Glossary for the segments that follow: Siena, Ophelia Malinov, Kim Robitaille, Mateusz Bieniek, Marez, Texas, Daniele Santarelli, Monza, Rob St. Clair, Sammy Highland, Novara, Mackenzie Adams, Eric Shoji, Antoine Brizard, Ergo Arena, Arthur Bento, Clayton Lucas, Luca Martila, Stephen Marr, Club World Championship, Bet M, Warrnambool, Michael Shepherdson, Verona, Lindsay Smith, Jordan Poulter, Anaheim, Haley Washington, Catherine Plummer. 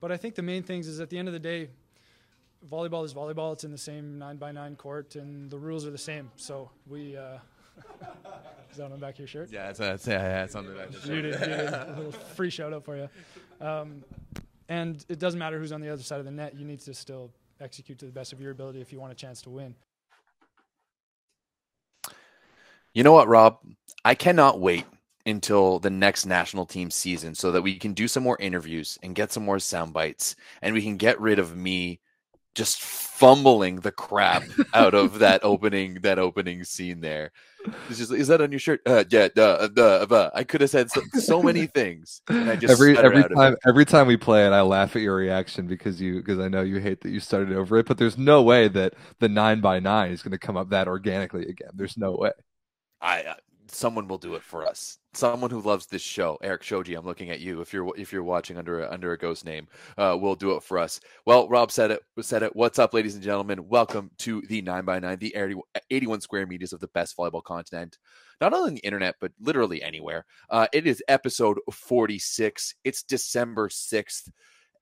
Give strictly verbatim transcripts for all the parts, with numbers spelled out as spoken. But I think the main things is at the end of the day, volleyball is volleyball. It's in the same nine by nine court, and the rules are the same. So we. Uh, is that on the back of your shirt? Yeah, it's, it's, yeah, it's on the back of your shirt. A little free shout out for you. Um, and it doesn't matter who's on the other side of the net. You need to still execute to the best of your ability if you want a chance to win. You know what, Rob? I cannot wait until the next national team season so that we can do some more interviews and get some more sound bites, and we can get rid of me just fumbling the crap out of that opening that opening scene there. It's just, is that on your shirt? Uh, yeah, duh, duh, duh. I could have said so, so many things. And I just every every time every time we play it, I laugh at your reaction because you because I know you hate that you started over it. But there's no way that the nine by nine is going to come up that organically again. There's no way. I uh, someone will do it for us. Someone who loves this show, Eric Shoji. I'm looking at you. If you're if you're watching under a, under a ghost name, uh, will do it for us. Well, Rob said it. Said it. What's up, ladies and gentlemen? Welcome to the nine by nine, the eighty-one square meters of the best volleyball content, not only on the internet but literally anywhere. Uh, it is episode forty-six. It's December sixth,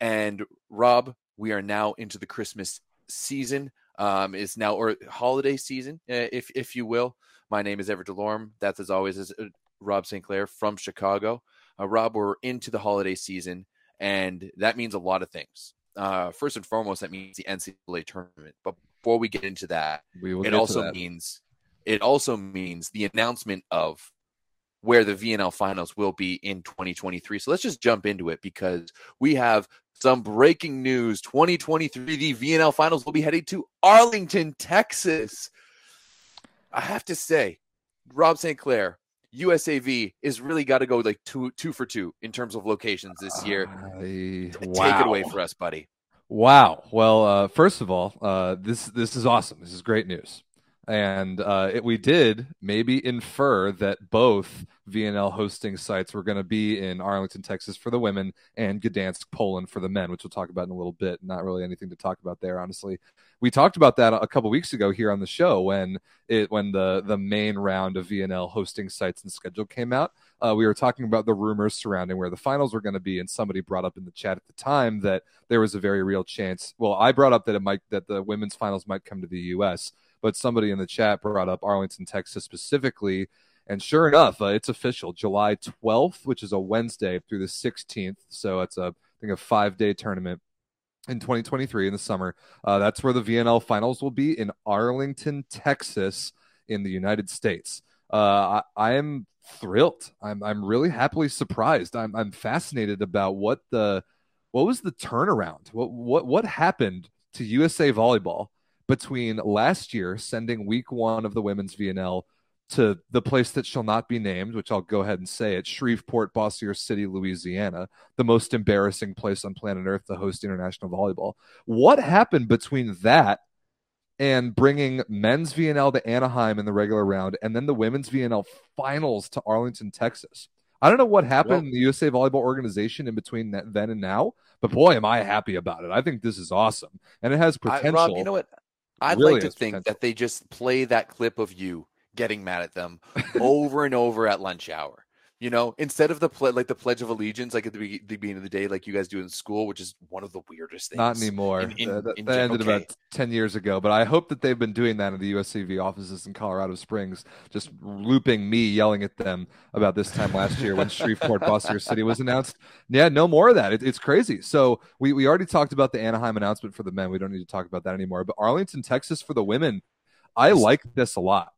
and Rob, we are now into the Christmas season. Um, it's now or holiday season, if if you will. My name is Everett DeLorme. That's as always is. Rob Saint Clair from Chicago. Uh, Rob, we're into the holiday season, and that means a lot of things. Uh, first and foremost, that means the N C double A tournament. But before we get into that, we will it also that. means it also means the announcement of where the V N L finals will be in twenty twenty-three. So let's just jump into it because we have some breaking news. twenty twenty-three, the V N L finals will be headed to Arlington, Texas. I have to say, Rob Saint Clair, U S A V is really got to go like two two for two in terms of locations this year. Uh, wow. Take it away for us, buddy. Wow. Well, uh, first of all, uh, this this is awesome. This is great news. And uh, it, we did maybe infer that both V N L hosting sites were going to be in Arlington, Texas for the women and Gdańsk, Poland for the men, which we'll talk about in a little bit. Not really anything to talk about there, honestly. We talked about that a couple weeks ago here on the show when it when the, the main round of V N L hosting sites and schedule came out. Uh, we were talking about the rumors surrounding where the finals were going to be, and somebody brought up in the chat at the time that there was a very real chance. Well, I brought up that it might that the women's finals might come to the U S, but somebody in the chat brought up Arlington, Texas specifically. And sure enough, uh, it's official, July twelfth, which is a Wednesday, through the sixteenth. So it's a, I think, a five-day tournament in twenty twenty-three in the summer. Uh, that's where the V N L finals will be, in Arlington, Texas, in the United States. Uh, I, I am thrilled. I'm I'm really happily surprised. I'm I'm fascinated about what the what was the turnaround. What what what happened to U S A volleyball between last year sending week one of the women's V N L to the place that shall not be named, which I'll go ahead and say it, Shreveport, Bossier City, Louisiana, the most embarrassing place on planet Earth to host international volleyball. What happened between that and bringing men's V N L to Anaheim in the regular round and then the women's V N L finals to Arlington, Texas? I don't know what happened well, in the U S A Volleyball organization in between that, then and now, but boy, am I happy about it. I think this is awesome, and it has potential. I, Rob, you know what? I'd really like to think potential. that they just play that clip of you getting mad at them over and over at lunch hour. You know, instead of the ple- like the Pledge of Allegiance, like at the, be- the beginning of the day, like you guys do in school, which is one of the weirdest things. Not anymore. In, in, uh, that in that gen- ended okay. about ten years ago, but I hope that they've been doing that in the U S C V offices in Colorado Springs, just looping me yelling at them about this time last year when Shreveport, Bossier City was announced. Yeah, no more of that. It, it's crazy. So we, we already talked about the Anaheim announcement for the men. We don't need to talk about that anymore. But Arlington, Texas for the women, I like this a lot.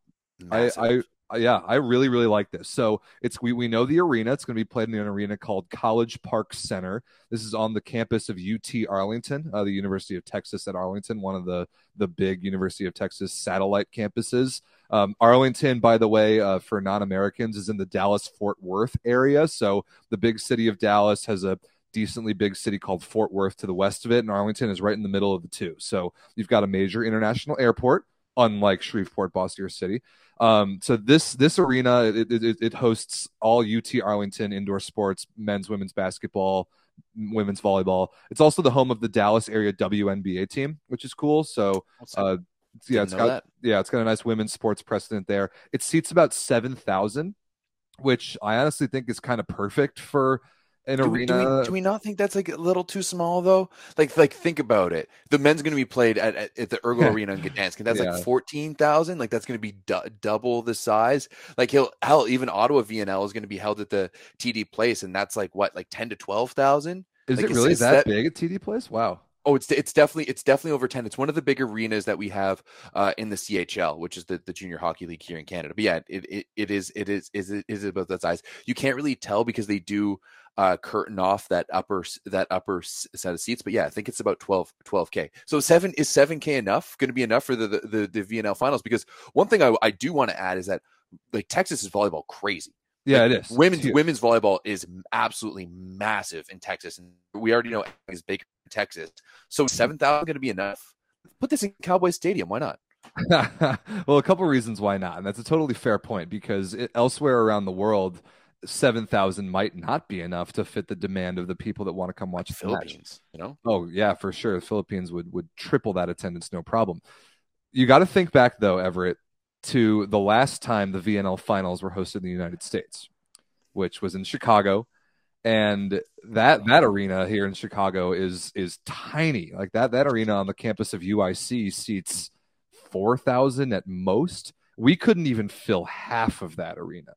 I, I Yeah, I really, really like this. So it's we, we know the arena. It's going to be played in an arena called College Park Center. This is on the campus of U T Arlington, uh, the University of Texas at Arlington, one of the, the big University of Texas satellite campuses. Um, Arlington, by the way, uh, for non-Americans, is in the Dallas-Fort Worth area. So the big city of Dallas has a decently big city called Fort Worth to the west of it, and Arlington is right in the middle of the two. So you've got a major international airport, unlike Shreveport, Bossier City. Um, so this this arena, it, it, it hosts all U T Arlington indoor sports, men's, women's basketball, women's volleyball. It's also the home of the Dallas area W N B A team, which is cool. So uh, yeah, it's got that. yeah, it's got a nice women's sports precedent there. It seats about seven thousand, which I honestly think is kind of perfect for an do we, arena. Do we, do we not think that's like a little too small though? Like, like think about it. The men's going to be played at, at, at the Ergo Arena in Gdańsk, and that's yeah. like fourteen thousand. Like that's going to be du- double the size. Like he'll, hell, even Ottawa V N L is going to be held at the T D Place, and that's like what, like ten to twelve thousand. Is like, it really is, that, that big at T D Place? Wow. Oh, it's it's definitely it's definitely over ten. It's one of the big arenas that we have uh, in the C H L, which is the, the junior hockey league here in Canada. But yeah, it it, it is it is is it is about that size. You can't really tell because they do uh, curtain off that upper that upper set of seats. But yeah, I think it's about twelve, twelve K. So seven is seven K enough? Going to be enough for the, the the the V N L finals? Because one thing I I do want to add is that like Texas is volleyball crazy. Yeah, like it is. Women's women's volleyball is absolutely massive in Texas, and we already know it's big in Texas. So seven thousand going to be enough? Put this in Cowboys Stadium. Why not? Well, a couple of reasons why not, and that's a totally fair point because it, elsewhere around the world, seven thousand might not be enough to fit the demand of the people that want to come watch the Philippines. You know? Oh yeah, for sure. The Philippines would would triple that attendance, no problem. You got to think back though, Everett, to the last time the V N L finals were hosted in the United States, which was in Chicago. And that that arena here in Chicago is is tiny. Like that that arena on the campus of U I C seats four thousand at most. We couldn't even fill half of that arena.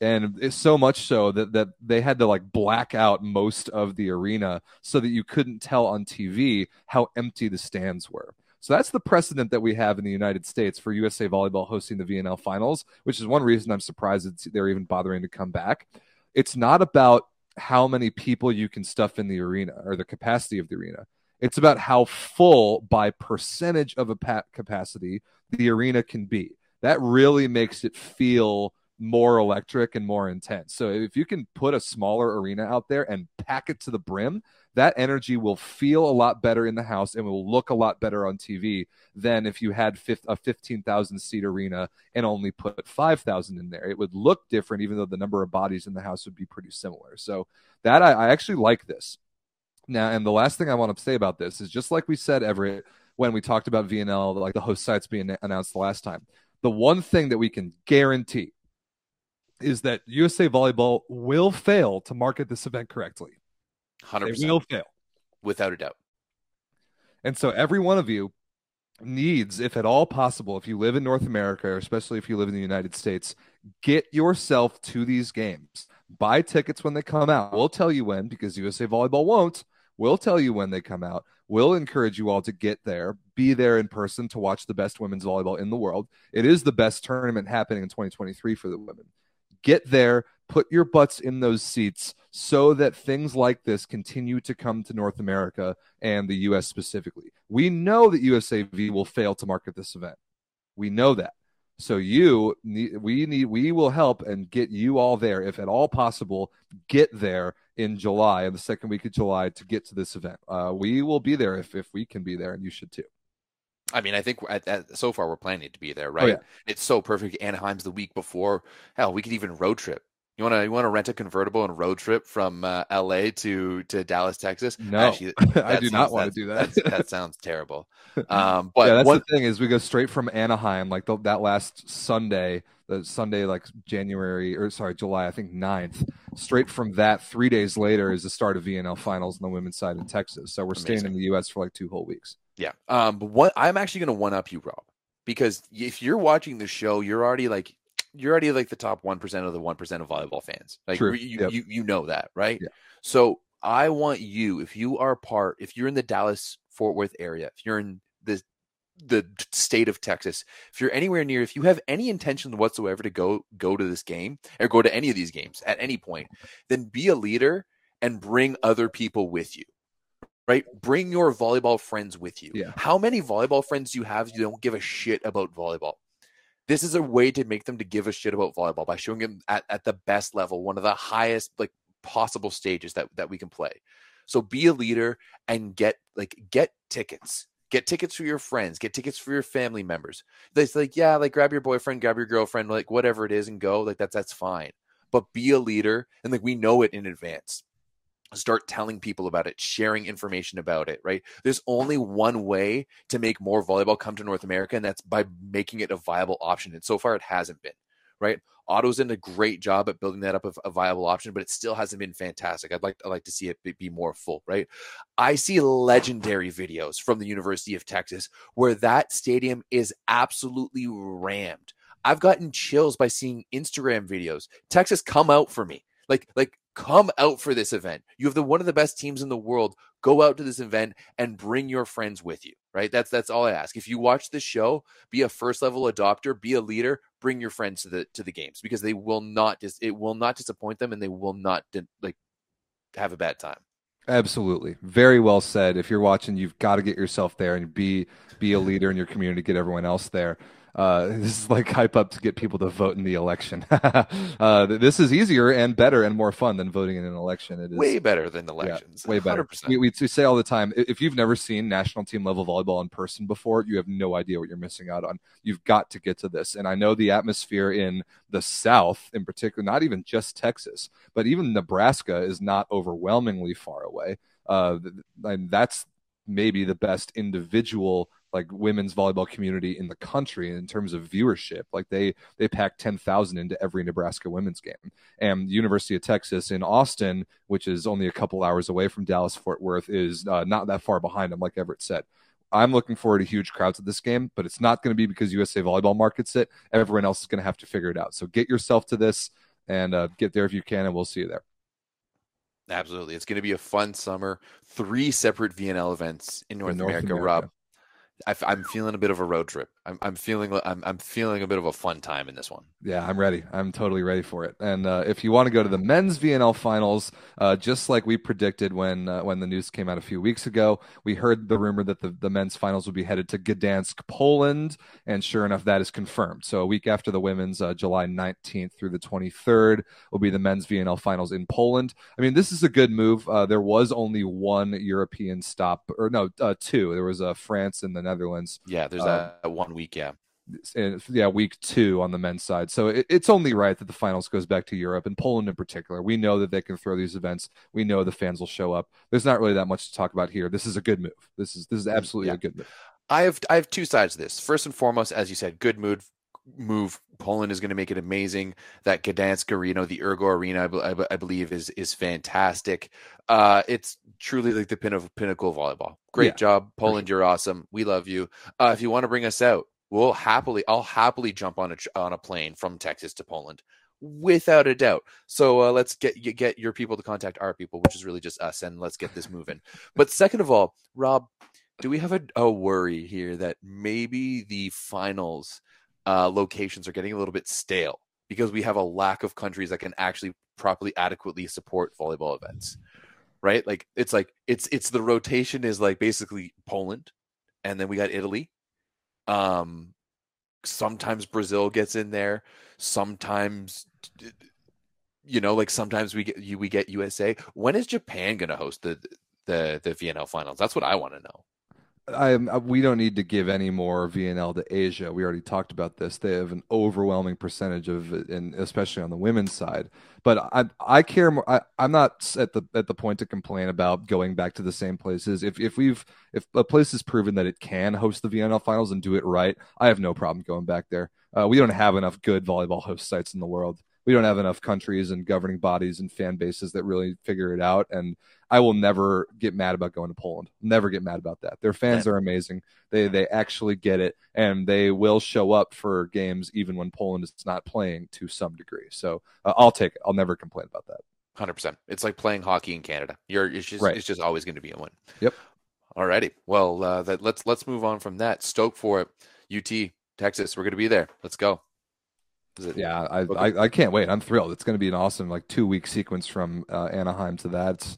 And it's so much so that, that they had to like black out most of the arena so that you couldn't tell on T V how empty the stands were. So that's the precedent that we have in the United States for U S A Volleyball hosting the V N L Finals, which is one reason I'm surprised they're even bothering to come back. It's not about how many people you can stuff in the arena or the capacity of the arena. It's about how full by percentage of a pa- capacity the arena can be. That really makes it feel more electric and more intense. So if you can put a smaller arena out there and pack it to the brim, that energy will feel a lot better in the house and will look a lot better on T V than if you had a fifteen thousand seat arena and only put five thousand in there. It would look different, even though the number of bodies in the house would be pretty similar. So that I, I actually like this. Now, and the last thing I want to say about this is just like we said, Everett, when we talked about V N L, like the host sites being announced the last time, the one thing that we can guarantee is that U S A Volleyball will fail to market this event correctly. one hundred percent. They will fail. Without a doubt. And so every one of you needs, if at all possible, if you live in North America, or especially if you live in the United States, get yourself to these games. Buy tickets when they come out. We'll tell you when, because U S A Volleyball won't. We'll tell you when they come out. We'll encourage you all to get there, be there in person to watch the best women's volleyball in the world. It is the best tournament happening in twenty twenty-three for the women. Get there, put your butts in those seats so that things like this continue to come to North America and the U S specifically. We know that U S A V will fail to market this event. We know that. So you need, we need, we will help and get you all there, if at all possible, get there in July, in the second week of July, to get to this event. Uh, we will be there if if we can be there, and you should too. I mean, I think at that, so far we're planning to be there, right? Oh, yeah. It's so perfect. Anaheim's the week before. Hell, we could even road trip. You want to you want to rent a convertible and road trip from uh, L A to to Dallas, Texas? No, Actually, I do not want to do that. That sounds terrible. Um, but yeah, that's one, the thing is we go straight from Anaheim, like the, that last Sunday, the Sunday like January or sorry July, I think ninth. Straight from that, three days later is the start of V N L finals on the women's side in Texas. So we're amazing. Staying in the U S for like two whole weeks. Yeah, um, but what I'm actually going to one up you, Rob, because if you're watching the show, you're already like. You're already like the top one percent of the one percent of volleyball fans. Like you, yep. you, you know that, right? Yeah. So I want you, if you are part, if you're in the Dallas-Fort Worth area, if you're in the, the state of Texas, if you're anywhere near, if you have any intention whatsoever to go, go to this game or go to any of these games at any point, then be a leader and bring other people with you. Right? Bring your volleyball friends with you. Yeah. How many volleyball friends do you have you don't give a shit about volleyball? This is a way to make them to give a shit about volleyball by showing them at, at the best level, one of the highest like possible stages that, that we can play. So be a leader and get like get tickets. Get tickets for your friends. Get tickets for your family members. It's like, yeah, like grab your boyfriend, grab your girlfriend, like whatever it is and go. Like that's that's fine. But be a leader and like we know it in advance. Start telling people about it, sharing information about it, right? There's only one way to make more volleyball come to North America, and that's by making it a viable option. And so far, it hasn't been, right? Otto's done a great job at building that up of a viable option, but it still hasn't been fantastic. I'd like, I'd like to see it be more full, right? I see legendary videos from the University of Texas where that stadium is absolutely rammed. I've gotten chills by seeing Instagram videos. Texas, come out for me. Like, like, come out for this event. You have the one of the best teams in the world. Go out to this event and bring your friends with you, right? That's that's all I ask. If you watch this show, be a first level adopter, be a leader, bring your friends to the to the games, because they will not just it will not disappoint them, and they will not like have a bad time. Absolutely. Very well said. If you're watching, you've got to get yourself there and be be a leader in your community, get everyone else there. Uh, this is like hype up to get people to vote in the election. uh, this is easier and better and more fun than voting in an election. It is way better than elections. Yeah, way better. We, we say all the time, if you've never seen national team level volleyball in person before, you have no idea what you're missing out on. You've got to get to this. And I know the atmosphere in the South in particular, not even just Texas, but even Nebraska is not overwhelmingly far away. Uh, and that's maybe the best individual like women's volleyball community in the country in terms of viewership. Like they, they pack ten thousand into every Nebraska women's game, and University of Texas in Austin, which is only a couple hours away from Dallas-Fort Worth, is uh, not that far behind them. Like Everett said, I'm looking forward to huge crowds at this game, but it's not going to be because U S A Volleyball markets it. Everyone else is going to have to figure it out. So get yourself to this and uh, get there if you can, and we'll see you there. Absolutely. It's going to be a fun summer. Three separate V N L events in North, in North America, America, Rob. I, I'm feeling a bit of a road trip. I'm, I'm feeling I'm, I'm feeling a bit of a fun time in this one. Yeah, I'm ready. I'm totally ready for it. And uh, if you want to go to the men's V N L finals, uh, just like we predicted when uh, when the news came out a few weeks ago, we heard the rumor that the, the men's finals would be headed to Gdańsk, Poland. And sure enough, that is confirmed. So a week after the women's, uh, July nineteenth through the twenty-third, will be the men's V N L finals in Poland. I mean, this is a good move. Uh, there was only one European stop, or no, uh, two. There was uh, France and the Netherlands. Yeah, there's uh, that one week, yeah. And, yeah, week two on the men's side. So it, it's only right that the finals goes back to Europe, and Poland in particular. We know that they can throw these events. We know the fans will show up. There's not really that much to talk about here. This is a good move. This is this is absolutely yeah. a good move. I have I have two sides to this. First and foremost, as you said, good mood. move. Poland is going to make it amazing. That Gdańsk Arena, the Ergo Arena, I, be, I believe is is fantastic. Uh, it's truly like the pin of pinnacle of volleyball. Great yeah. job, Poland. You're awesome. We love you. Uh, if you want to bring us out, we'll happily. I'll happily jump on a on a plane from Texas to Poland, without a doubt. So uh, let's get get your people to contact our people, which is really just us, and let's get this moving. But second of all, Rob, do we have a, a worry here that maybe the finals Uh, locations are getting a little bit stale because we have a lack of countries that can actually properly, adequately support volleyball events, right? Like it's like it's it's the rotation is like basically Poland, and then we got Italy. Um, sometimes Brazil gets in there. Sometimes, you know, like sometimes we get we get U S A. When is Japan going to host the the the V N L finals? That's what I want to know. I, we don't need to give any more V N L to Asia. We already talked about this. They have an overwhelming percentage of, and especially on the women's side. But I, I care more. I, I'm not at the at the point to complain about going back to the same places. If if we've if a place has proven that it can host the V N L finals and do it right, I have no problem going back there. Uh, we don't have enough good volleyball host sites in the world. We don't have enough countries and governing bodies and fan bases that really figure it out. And I will never get mad about going to Poland. Never get mad about that. Their fans yeah. are amazing. They they actually get it, and they will show up for games even when Poland is not playing to some degree. So uh, I'll take it. I'll never complain about that. one hundred percent. It's like playing hockey in Canada. You're it's just right. it's just always going to be a win. Yep. Alrighty. Well, uh, that, let's let's move on from that. Stoked for it. U T Texas. We're going to be there. Let's go. It, yeah, I, okay. I I can't wait. I'm thrilled. It's going to be an awesome like two week sequence from uh, Anaheim to that. It's,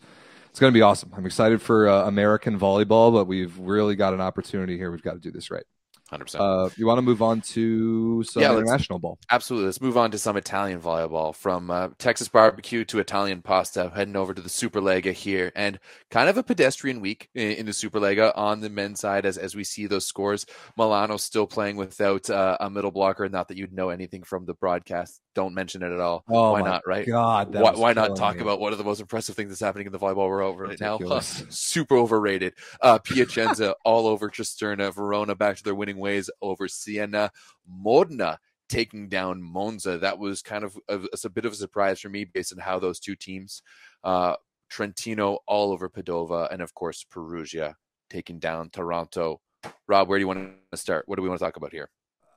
it's going to be awesome. I'm excited for uh, American volleyball, but we've really got an opportunity here. We've got to do this right. one hundred percent. Uh, you want to move on to some yeah, international ball? Absolutely. Let's move on to some Italian volleyball, from uh, Texas barbecue to Italian pasta, heading over to the Super Lega here, and kind of a pedestrian week in, in the Super Lega on the men's side as, as we see those scores. Milano still playing without uh, a middle blocker. Not that you'd know anything from the broadcast. Don't mention it at all. Oh, why not, right? God, why why not talk me. about one of the most impressive things that's happening in the volleyball world right Ridiculous. now? Super overrated. Uh, Piacenza all over Tristerna. Verona back to their winning ways over Siena. Modena taking down Monza. That was kind of a, a bit of a surprise for me based on how those two teams, uh, Trentino all over Padova, and of course Perugia taking down Toronto. Rob, where do you want to start? What do we want to talk about here?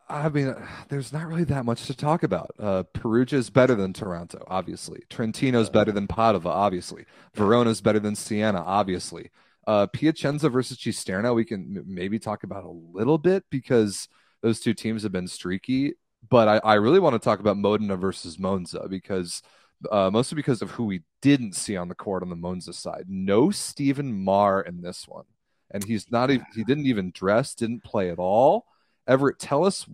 I mean, there's not really that much to talk about. Uh, Perugia is better than Toronto, obviously. Trentino's better than Padova, obviously. Verona's better than Siena, obviously. Uh, Piacenza versus Cisterna, we can m- maybe talk about a little bit because those two teams have been streaky. But I, I really want to talk about Modena versus Monza because uh, mostly because of who we didn't see on the court on the Monza side. No Stephen Marr in this one, and he's not even, he didn't even dress, didn't play at all. Everett, tell us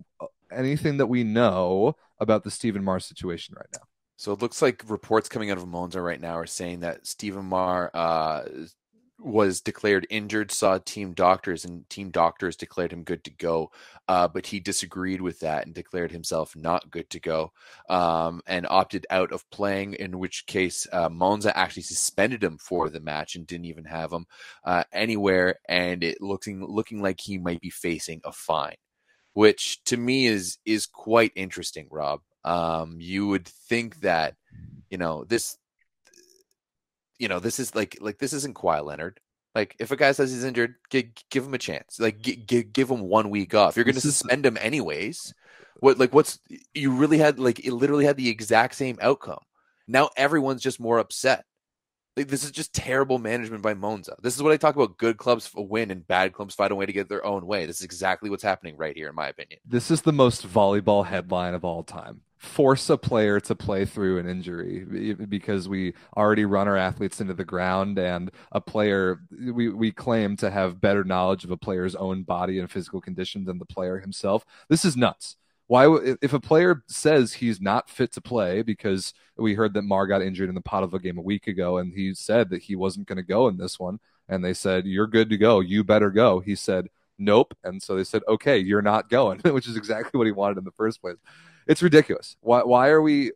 anything that we know about the Stephen Marr situation right now. So it looks like reports coming out of Monza right now are saying that Stephen Marr uh, was declared injured, saw team doctors, and team doctors declared him good to go. Uh, but he disagreed with that and declared himself not good to go um, and opted out of playing, in which case uh, Monza actually suspended him for the match and didn't even have him uh, anywhere. And it looking, looking like he might be facing a fine, which to me is is quite interesting, Rob. Um, you would think that, you know, this, you know, this is like, like this isn't Kawhi Leonard. Like, if a guy says he's injured, g- give him a chance. Like, g- g- give him one week off. You're going to suspend him anyways. What, like, what's, you really had, like, it literally had the exact same outcome. Now everyone's just more upset. Like, this is just terrible management by Monza. This is what I talk about. Good clubs win and bad clubs find a way to get their own way. This is exactly what's happening right here, in my opinion. This is the most volleyball headline of all time. Force a player to play through an injury, because we already run our athletes into the ground, and a player, we, we claim to have better knowledge of a player's own body and physical condition than the player himself. This is nuts. Why, if a player says he's not fit to play, because we heard that Marr got injured in the Padova game a week ago, and he said that he wasn't going to go in this one, and they said, you're good to go, you better go. He said, nope. And so they said, okay, you're not going, which is exactly what he wanted in the first place. It's ridiculous. Why, why are we,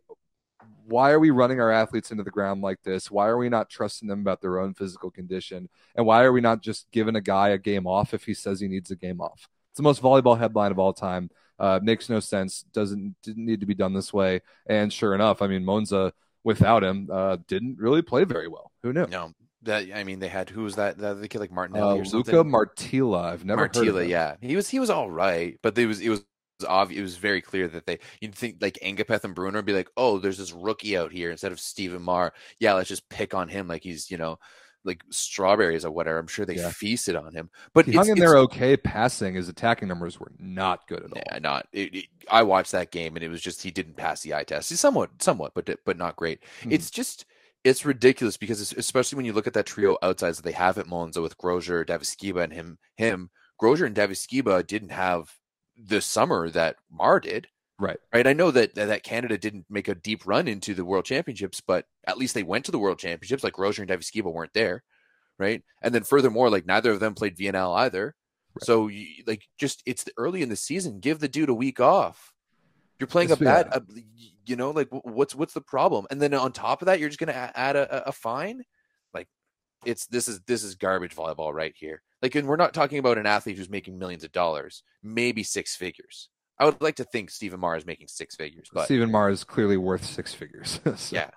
why are we running our athletes into the ground like this? Why are we not trusting them about their own physical condition? And why are we not just giving a guy a game off if he says he needs a game off? It's the most volleyball headline of all time. Uh, makes no sense. Doesn't didn't need to be done this way. And sure enough, I mean, Monza without him uh, didn't really play very well. Who knew? No, that I mean, they had who was that? that the kid like Martinelli uh, or something. Luca Martila. I've never Martila, heard of him. Yeah, he was he was all right, but it was it was obvious. It was very clear that they you'd think like Engapeth and Bruner would be like, oh, there's this rookie out here instead of Stephen Marr. Yeah, let's just pick on him like he's you know. like strawberries or whatever. I'm sure they yeah. feasted on him, but he hung in there okay passing. His attacking numbers were not good at all. Yeah, not. It, it, I watched that game, and it was just he didn't pass the eye test. He's somewhat, somewhat, but but not great. Mm-hmm. It's just it's ridiculous because it's, especially when you look at that trio outsides that they have at Monza with Grosjean, Davisikiba, and him. Him Grosjean and Davisikiba didn't have the summer that Marr did. Right, right. I know that that Canada didn't make a deep run into the World Championships, but at least they went to the World Championships. Like Grosjean and Davisikiba weren't there, right? And then furthermore, like neither of them played V N L either. Right. So, you, like, just it's early in the season. Give the dude a week off. You're playing it's, a bad, yeah. a, you know, like what's what's the problem? And then on top of that, you're just going to add a, a fine. Like, it's this is this is garbage volleyball right here. Like, and we're not talking about an athlete who's making millions of dollars, maybe six figures. I would like to think Stephen Marr is making six figures, but Stephen Marr is clearly worth six figures. So. Yeah,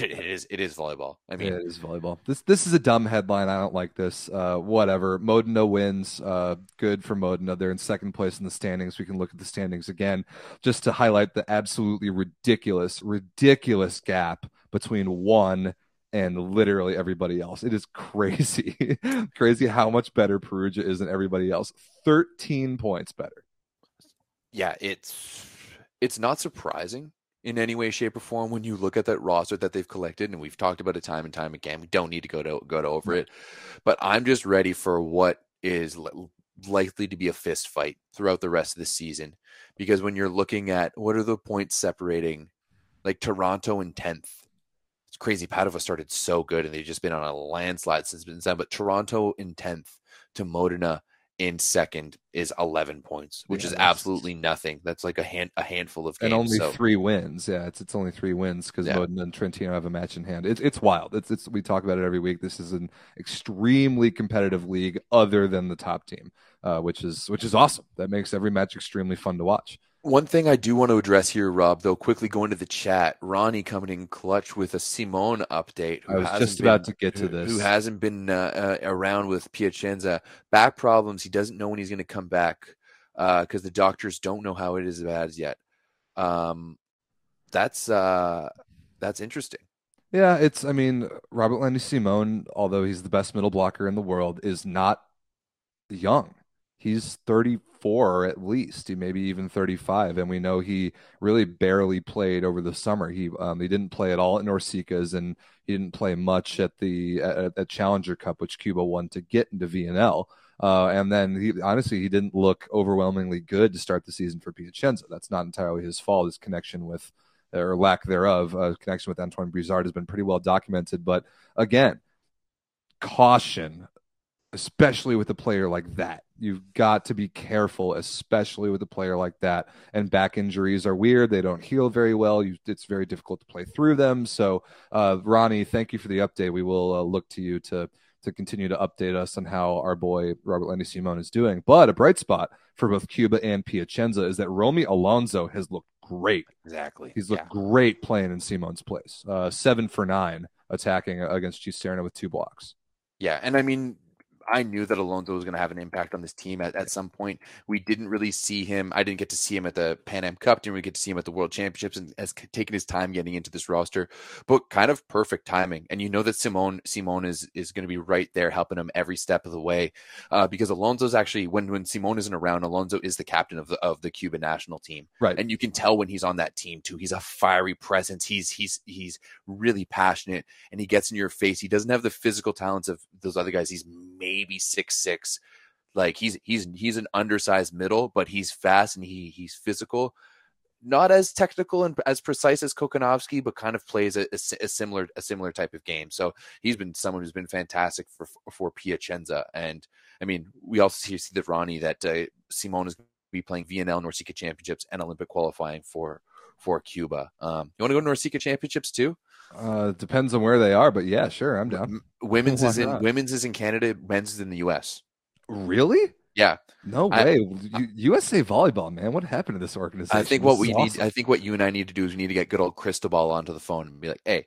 it is. It is volleyball. I mean, yeah, it is volleyball. This this is a dumb headline. I don't like this. Uh, whatever. Modena wins. Uh, good for Modena. They're in second place in the standings. We can look at the standings again, just to highlight the absolutely ridiculous, ridiculous gap between one and literally everybody else. It is crazy, crazy how much better Perugia is than everybody else. Thirteen points better. Yeah, it's it's not surprising in any way, shape, or form when you look at that roster that they've collected, and we've talked about it time and time again. We don't need to go to go to over it, but I'm just ready for what is li- likely to be a fist fight throughout the rest of the season, because when you're looking at what are the points separating, like Toronto in tenth, it's crazy. Padova started so good, and they've just been on a landslide since it's been done. But Toronto in tenth to Modena in second is eleven points, which yeah, is absolutely nothing. That's like a hand, a handful of games. And only so. three wins. Yeah, it's it's only three wins because yeah. Modena and Trentino have a match in hand. It's it's wild. It's it's we talk about it every week. This is an extremely competitive league, other than the top team, uh, which is which is awesome. That makes every match extremely fun to watch. One thing I do want to address here, Rob, though, quickly going to the chat, Ronnie coming in clutch with a Simone update. Who I was just about been, to get to this. Who hasn't been uh, uh, around with Piacenza. Back problems. He doesn't know when he's going to come back because uh, the doctors don't know how it is bad as yet. Um, that's uh, that's interesting. Yeah, it's, I mean, Robert Landy Simone, although he's the best middle blocker in the world, is not young. He's thirty-four at least, maybe even thirty-five, and we know he really barely played over the summer. He um, he didn't play at all at Norseca's, and he didn't play much at the at, at Challenger Cup, which Cuba won to get into V N L. Uh, and then, he, honestly, he didn't look overwhelmingly good to start the season for Piacenza. That's not entirely his fault. His connection with, or lack thereof, uh, connection with Antoine Brizard has been pretty well documented. But again, caution. Especially with a player like that, you've got to be careful, especially with a player like that. And back injuries are weird. They don't heal very well. You, it's very difficult to play through them. So, uh, Ronnie, thank you for the update. We will uh, look to you to, to continue to update us on how our boy Robert Landy Simone is doing. But a bright spot for both Cuba and Piacenza is that Romy Alonso has looked great. Exactly. He's looked yeah. great playing in Simone's place. Uh, seven for nine attacking against Cisterna with two blocks. Yeah. And I mean, I knew that Alonso was going to have an impact on this team at, at some point. We didn't really see him. I didn't get to see him at the Pan Am Cup. Didn't we get to see him at the World Championships, and has taken his time getting into this roster, but kind of perfect timing. And you know that Simone Simone is, is going to be right there helping him every step of the way, uh, because Alonso's actually, when, when Simone isn't around, Alonso is the captain of the, of the Cuban national team. Right. And you can tell when he's on that team too. He's a fiery presence. He's, he's, he's really passionate, and he gets in your face. He doesn't have the physical talents of those other guys. He's made maybe six six, like he's he's he's an undersized middle, but he's fast and he he's physical. Not as technical and as precise as Kokonovsky, but kind of plays a, a, a similar a similar type of game. So he's been someone who's been fantastic for for Piacenza. And I mean, we also see, see that Ronnie that uh, Simone is going to be playing V N L Norseca Championships and Olympic qualifying for for Cuba. Um, you want to go to Norseca Championships too? Uh, depends on where they are, but yeah, sure, I'm down. Women's is in women's is in Canada, men's is in the U S. Really? Yeah. No way. I, U- U S A volleyball, man. What happened to this organization? I think what we awesome. need, I think what you and I need to do is we need to get good old Cristobal onto the phone and be like, "Hey,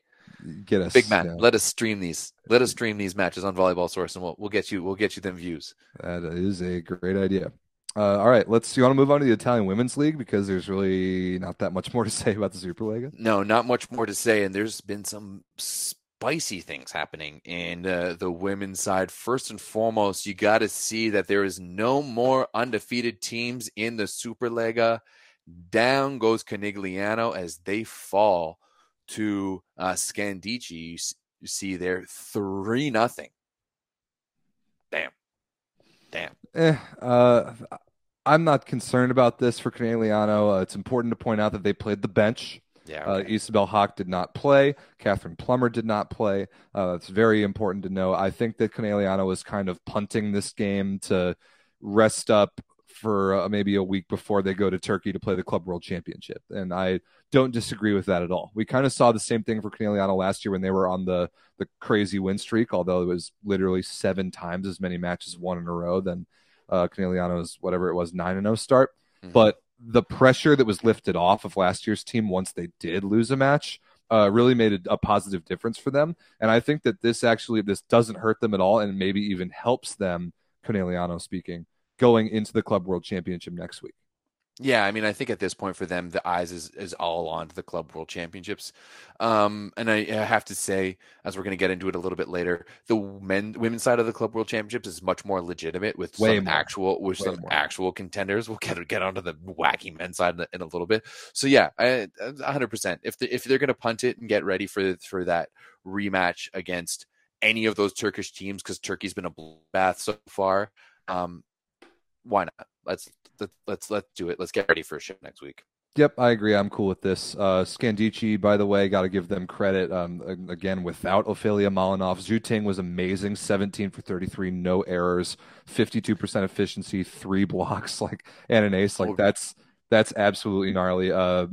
get us, big man. Yeah. Let us stream these. Let us stream these matches on Volleyball Source, and we'll we'll get you we'll get you them views." That is a great idea. Uh, all right, let's. You want to move on to the Italian Women's League, because there's really not that much more to say about the Super Lega? No, not much more to say, and there's been some spicy things happening in uh, the women's side. First and foremost, you got to see that there is no more undefeated teams in the Super Lega. Down goes Canigliano as they fall to uh, Scandici. You see there, three nothing. Damn. Damn. Eh, uh, I'm not concerned about this for Canigliano. Uh, it's important to point out that they played the bench. Yeah, okay. uh, Isabel Hock did not play. Catherine Plummer did not play. Uh, it's very important to know. I think that Canigliano was kind of punting this game to rest up for uh, maybe a week before they go to Turkey to play the Club World Championship. And I don't disagree with that at all. We kind of saw the same thing for Canigliano last year when they were on the, the crazy win streak, although it was literally seven times as many matches won in a row than uh, Canigliano's, whatever it was, nine and oh start. Mm-hmm. But the pressure that was lifted off of last year's team once they did lose a match uh, really made a, a positive difference for them. And I think that this actually, this doesn't hurt them at all, and maybe even helps them, Canigliano speaking, going into the Club World Championship next week. Yeah, I mean, I think at this point for them, the eyes is, is all on to the Club World Championships. Um, and I, I have to say, as we're going to get into it a little bit later, the men, women's side of the Club World Championships is much more legitimate with Way some more. actual with Way some more. actual contenders. We'll get get onto the wacky men's side in a, in a little bit. So yeah, I, one hundred percent. If the, if they're going to punt it and get ready for for that rematch against any of those Turkish teams, because Turkey's been a bloodbath so far. Um, Why not? Let's let's let's let's do it. Let's get ready for a show next week. Yep, I agree. I'm cool with this. Uh, Scandici, by the way, got to give them credit. Um, again, without Ophelia Malinov, Zhuting was amazing. seventeen for thirty-three, no errors, fifty-two percent efficiency, three blocks, like and an ace. Like that's that's absolutely gnarly. Uh,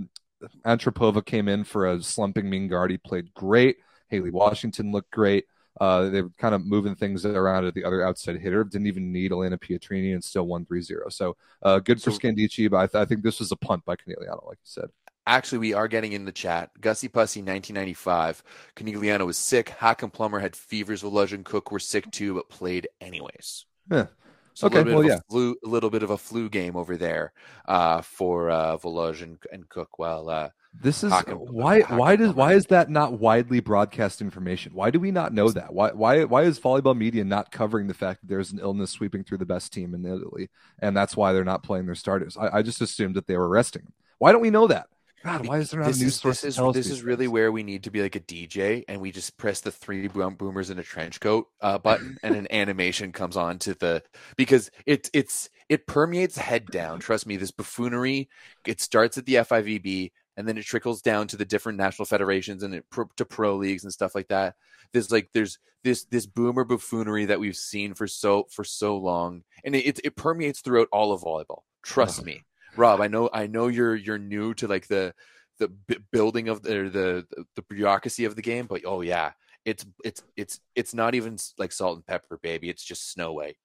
Antropova came in for a slumping Mingardi, played great. Haley Washington looked great. Uh, they were kind of moving things around at the other outside hitter. Didn't even need Elena Pietrini and still won three zero. So uh, good for so, Scandici, but I, th- I think this was a punt by Canigliano, like you said. Actually, we are getting in the chat. Gussie Pussy, nineteen ninety-five. Canigliano was sick. Hack and Plummer had fevers. Lodge and Cook were sick too, but played anyways. Yeah. So okay, a little, bit well, of yeah. a, flu, a little bit of a flu game over there uh, for uh, Volozh and, and Cook. Well, uh, this is Haken, why Haken why does why is that not widely broadcast information? Why do we not know that? Why why why is volleyball media not covering the fact that there's an illness sweeping through the best team in Italy, and that's why they're not playing their starters? I, I just assumed that they were resting. Why don't we know that? God, why is there not this a news is, source? This is, this is really where we need to be like a D J, and we just press the three boomers in a trench coat uh, button, and an animation comes on to the because it it's it permeates head down. Trust me, this buffoonery, it starts at the F I V B, and then it trickles down to the different national federations and it to pro leagues and stuff like that. There's like there's this this boomer buffoonery that we've seen for so for so long, and it it, it permeates throughout all of volleyball. Trust oh. me. Rob, I know, I know you're you're new to like the the b- building of the, the the bureaucracy of the game, but oh yeah, it's it's it's it's not even like salt and pepper, baby. It's just Snow White.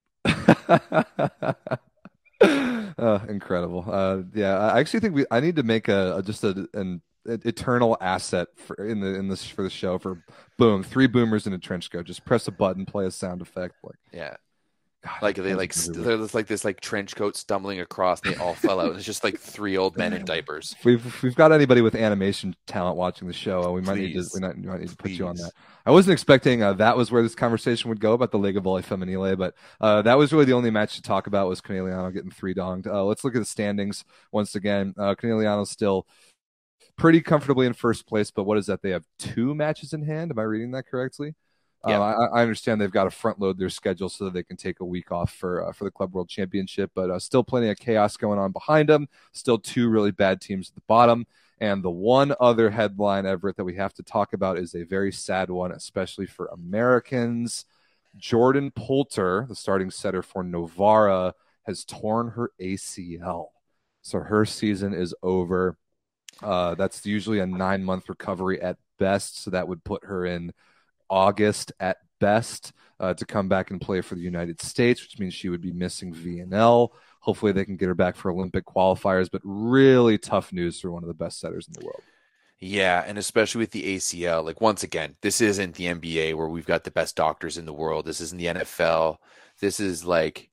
uh, incredible, uh, yeah. I actually think we I need to make a, a just a, an eternal asset for in the in this for the show for boom three boomers in a trench coat. Just press a button, play a sound effect, like yeah. God, like they like st- they're like this like trench coat stumbling across and they all fell out. It's just like three old men in diapers. We've if we've got anybody with animation talent watching the show, we might please, need to we might, we might need to put please. you on that. I wasn't expecting uh, that was where this conversation would go about the Lega Volley Femminile, but uh, that was really the only match to talk about was Canigliano getting three donged. Uh, let's look at the standings once again. Uh, Canigliano still pretty comfortably in first place, but what is that? They have two matches in hand. Am I reading that correctly? Yeah. Uh, I, I understand they've got to front load their schedule so that they can take a week off for uh, for the Club World Championship, but uh, still plenty of chaos going on behind them. Still two really bad teams at the bottom. And the one other headline, Everett, that we have to talk about is a very sad one, especially for Americans. Jordan Poulter, the starting setter for Novara, has torn her A C L. So her season is over. Uh, that's usually a nine-month recovery at best, so that would put her in August at best uh, to come back and play for the United States, which means she would be missing V N L. Hopefully they can get her back for Olympic qualifiers, but really tough news for one of the best setters in the world. Yeah, and especially with the A C L, like once again, this isn't the N B A where we've got the best doctors in the world. This isn't the N F L. This is like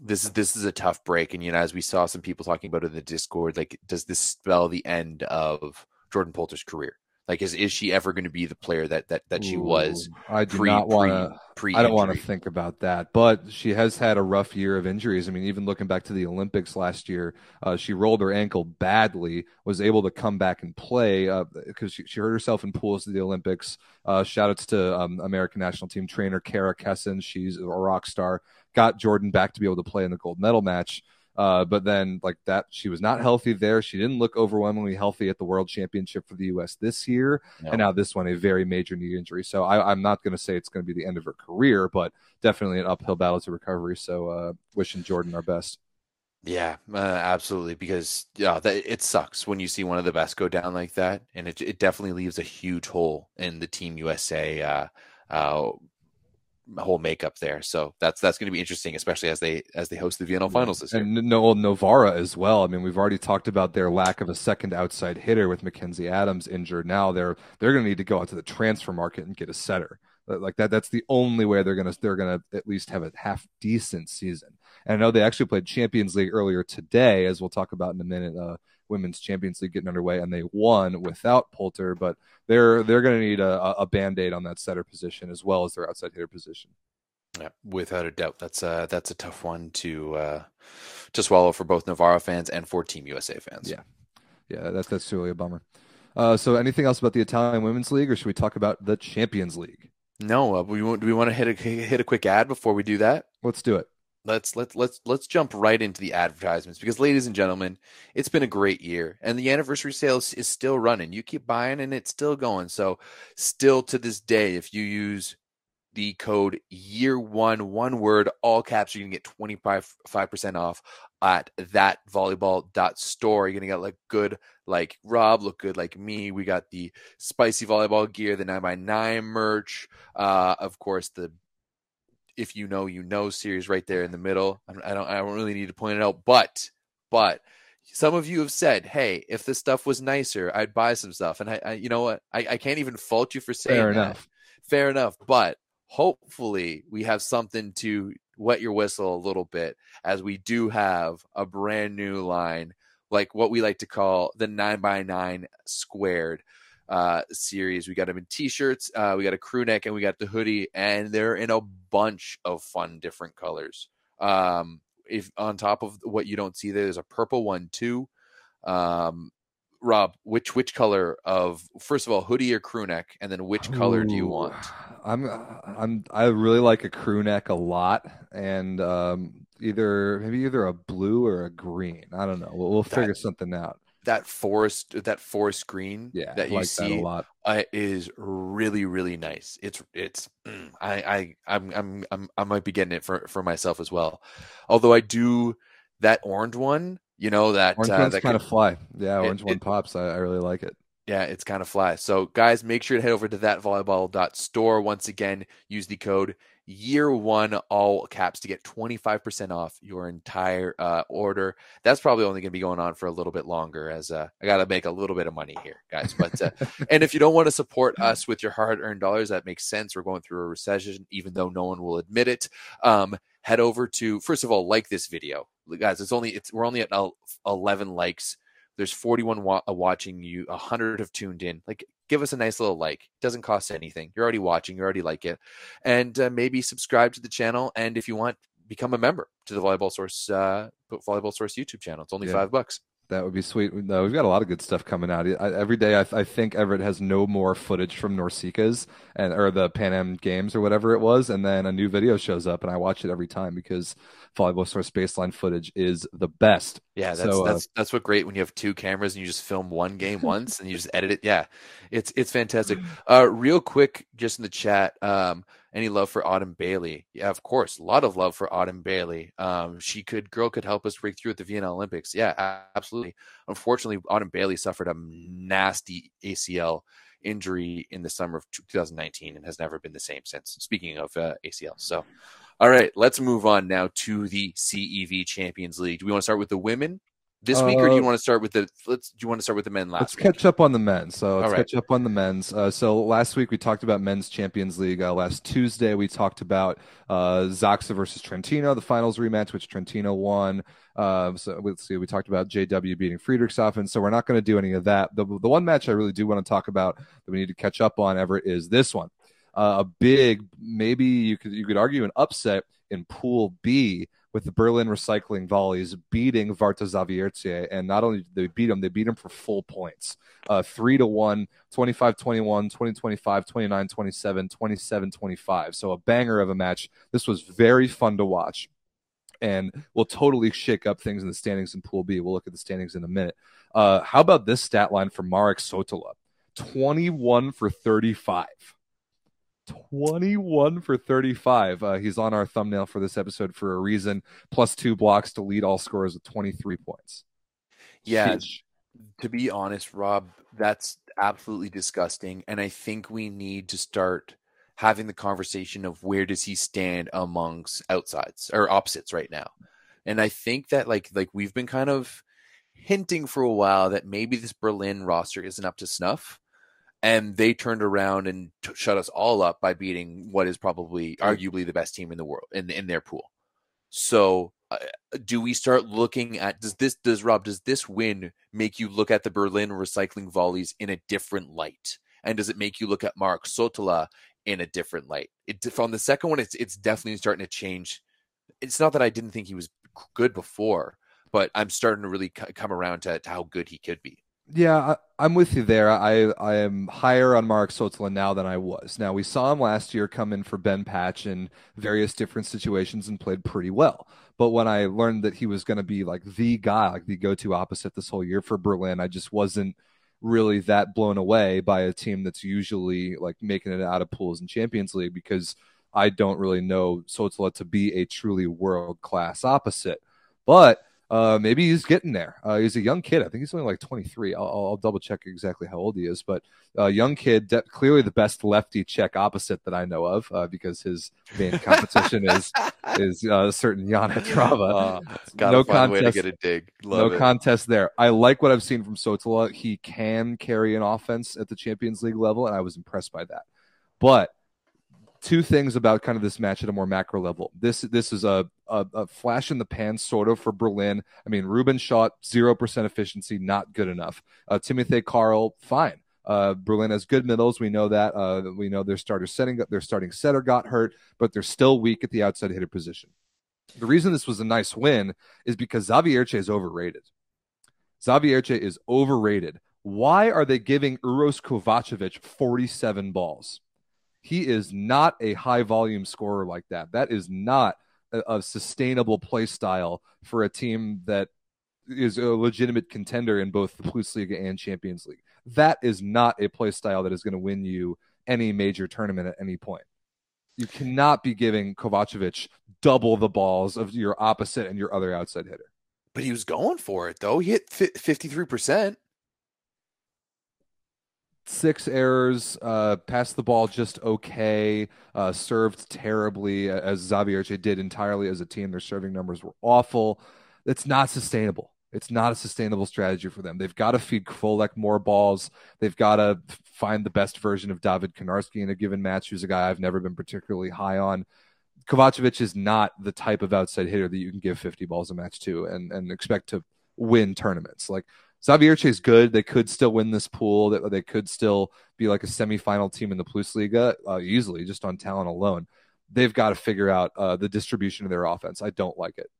this is this is a tough break. And you know, as we saw some people talking about it in the Discord, like does this spell the end of Jordan Poulter's career? Like, is, is she ever going to be the player that that, that she Ooh, was? I do pre, not want to. I don't want to think about that. But she has had a rough year of injuries. I mean, even looking back to the Olympics last year, uh, she rolled her ankle badly. Was able to come back and play because uh, she, she hurt herself in pools at the Olympics. Uh, shout outs to um, American national team trainer Kara Kessin. She's a rock star. Got Jordan back to be able to play in the gold medal match. Uh, but then like that, she was not healthy there. She didn't look overwhelmingly healthy at the World Championship for the U S this year. No. And now this one, a very major knee injury. So I, I'm not going to say it's going to be the end of her career, but definitely an uphill battle to recovery. So uh, wishing Jordan our best. Yeah, uh, absolutely. Because yeah, that, it sucks when you see one of the best go down like that. And it, it definitely leaves a huge hole in the Team U S A uh, uh, whole makeup there, so that's that's going to be interesting, especially as they as they host the V N L finals this year. And no Novara as well. I mean, we've already talked about their lack of a second outside hitter with Mackenzie Adams injured. Now they're they're going to need to go out to the transfer market and get a setter like that. That's the only way they're going to they're going to at least have a half decent season. And I know they actually played Champions League earlier today, as we'll talk about in a minute. Uh, Women's Champions League getting underway, and they won without Poulter, but they're they're going to need a, a band-aid on that setter position as well as their outside hitter position. Yeah, without a doubt, that's a that's a tough one to uh, to swallow for both Novara fans and for Team U S A fans. Yeah, yeah, that's that's truly a bummer. Uh, so, anything else about the Italian Women's League, or should we talk about the Champions League? No, uh, we do we want to hit a hit a quick ad before we do that? Let's do it. Let's let's let's let's jump right into the advertisements because, ladies and gentlemen, it's been a great year and the anniversary sale is, is still running. You keep buying and it's still going. So, still to this day, if you use the code year one, one word, all caps. You're going to get twenty-five percent off at that volleyball dot store. You're going to get like good like Rob, look good like me. We got the spicy volleyball gear, the nine by nine merch. Uh, of course, the If You Know, You Know series right there in the middle. I don't, I don't, I don't really need to point it out, but, but some of you have said, hey, if this stuff was nicer, I'd buy some stuff. And I, I you know what? I, I can't even fault you for saying Fair that. enough. Fair enough. But hopefully we have something to wet your whistle a little bit, as we do have a brand new line, like what we like to call the nine by nine squared uh series. We got them in t-shirts, uh we got a crew neck, and we got the hoodie, and they're in a bunch of fun different colors. Um if on top of what you don't see there, there's a purple one too. um Rob, which which color of, first of all, hoodie or crew neck, and then which color Ooh, do you want? I'm I'm I really like a crew neck a lot, and um either maybe either a blue or a green. I don't know. We'll, we'll figure that, something out. That forest that forest green, yeah, that you like see that a lot. Uh, is really really nice. It's it's mm, I I I'm, I'm I'm I might be getting it for for myself as well. Although I do that orange one. You know, that orange uh, that kind of fly. Yeah, orange it, one it, pops. I, I really like it. Yeah, it's kind of fly. So, guys, make sure to head over to that volleyball dot store. Once again, use the code year one, all caps, to get twenty-five percent off your entire uh, order. That's probably only going to be going on for a little bit longer, as uh, I got to make a little bit of money here, guys. But uh, and if you don't want to support us with your hard-earned dollars, that makes sense. We're going through a recession, even though no one will admit it. Um, head over to, first of all, like this video. Guys, it's only it's we're only at eleven likes. There's forty-one wa- watching you. one hundred have tuned in. Like, give us a nice little like. It doesn't cost anything. You're already watching. You already like it, and uh, maybe subscribe to the channel. And if you want, become a member to the Volleyball Source uh, Volleyball Source YouTube channel. It's only yeah. five bucks. That would be sweet. No, we've got a lot of good stuff coming out. I, every day, I, I think Everett has no more footage from Norseca's and or the Pan Am Games or whatever it was, and then a new video shows up, and I watch it every time because Volleyball Source baseline footage is the best. Yeah, that's so, that's uh, that's what great when you have two cameras and you just film one game once and you just edit it. Yeah, it's it's fantastic. Uh, real quick, just in the chat. Um, Any love for Autumn Bailey? Yeah, of course. A lot of love for Autumn Bailey. Um, she could, girl could help us break through at the Vienna Olympics. Yeah, absolutely. Unfortunately, Autumn Bailey suffered a nasty A C L injury in the summer of two thousand nineteen and has never been the same since. Speaking of uh, A C L. So, all right, let's move on now to the C E V Champions League. Do we want to start with the women this week, or do you want to start with the? Let's. Do you want to start with the men last? Let's week? catch up on the men. So let's right. catch up on the men's. Uh, so last week we talked about men's Champions League. Uh, last Tuesday we talked about uh, Zaxa versus Trentino, the finals rematch, which Trentino won. Uh, so let's see. We talked about J W beating Friedrichshafen. So we're not going to do any of that. The the one match I really do want to talk about that we need to catch up on, Everett, is this one. Uh, a big, maybe you could you could argue an upset in Pool B, with the Berlin Recycling Volleys beating Varta Zaviercie. And not only did they beat them, they beat them for full points. Uh, three to one, twenty-five twenty-one, twenty twenty-five, twenty-nine twenty-seven, twenty-seven twenty-five. So a banger of a match. This was very fun to watch and will totally shake up things in the standings in Pool B. We'll look at the standings in a minute. Uh, how about this stat line for Marek Sotola? twenty-one for thirty-five. twenty-one for thirty-five. Uh, he's on our thumbnail for this episode for a reason. Plus two blocks to lead all scorers with twenty-three points. Yeah, Sheesh. To be honest, Rob, that's absolutely disgusting. And I think we need to start having the conversation of where does he stand amongst outsides or opposites right now. And I think that like like we've been kind of hinting for a while that maybe this Berlin roster isn't up to snuff. And they turned around and t- shut us all up by beating what is probably, arguably, the best team in the world in in their pool. So, uh, do we start looking at does this does Rob does this win make you look at the Berlin Recycling Volleys in a different light? And does it make you look at Marek Sotola in a different light? It, from the second one, it's it's definitely starting to change. It's not that I didn't think he was good before, but I'm starting to really c- come around to, to how good he could be. Yeah, I, I'm with you there. I, I am higher on Marek Sotola now than I was. Now, we saw him last year come in for Ben Patch in various different situations and played pretty well. But when I learned that he was going to be like the guy, like the go-to opposite this whole year for Berlin, I just wasn't really that blown away by a team that's usually like making it out of pools in Champions League because I don't really know Sotola to be a truly world-class opposite. But uh, maybe he's getting there. Uh, he's a young kid. I think he's only like twenty-three. I'll, I'll double-check exactly how old he is. But a uh, young kid, de- clearly the best lefty Czech opposite that I know of, uh, because his main competition is is uh, a certain Jana Trava. Uh, gotta no find contest, a way to get a dig. Love no it. contest there. I like what I've seen from Sotola. He can carry an offense at the Champions League level, and I was impressed by that. But two things about kind of this match at a more macro level. This this is a, a, a flash in the pan sort of for Berlin. I mean, Ruben shot zero percent efficiency, not good enough. Uh, Timothy Carl, fine. Uh, Berlin has good middles. We know that. Uh, we know their starter setting up, their starting setter got hurt, but they're still weak at the outside hitter position. The reason this was a nice win is because Zaviercie is overrated. Zaviercie is overrated. Why are they giving Uros Kovacevic forty-seven balls? He is not a high-volume scorer like that. That is not a, a sustainable play style for a team that is a legitimate contender in both the Bundesliga and Champions League. That is not a play style that is going to win you any major tournament at any point. You cannot be giving Kovacevic double the balls of your opposite and your other outside hitter. But he was going for it, though. He hit fifty-three percent. Six errors, uh, passed the ball just okay, uh, served terribly, as Zaviercie did entirely as a team. Their serving numbers were awful. It's not sustainable. It's not a sustainable strategy for them. They've got to feed Kvolek more balls. They've got to find the best version of David Konarski in a given match, who's a guy I've never been particularly high on. Kovacevic is not the type of outside hitter that you can give fifty balls a match to and, and expect to win tournaments. Like, Zaviercie is good. They could still win this pool. They, they could still be like a semifinal team in the Bundesliga uh, easily, just on talent alone. They've got to figure out uh, the distribution of their offense. I don't like it.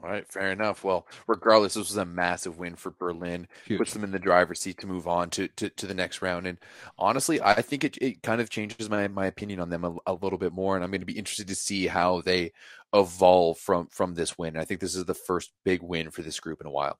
All right, fair enough. Well, regardless, this was a massive win for Berlin. Huge. Puts them in the driver's seat to move on to, to, to the next round. And honestly, I think it, it kind of changes my, my opinion on them a, a little bit more. And I'm going to be interested to see how they evolve from, from this win. I think this is the first big win for this group in a while.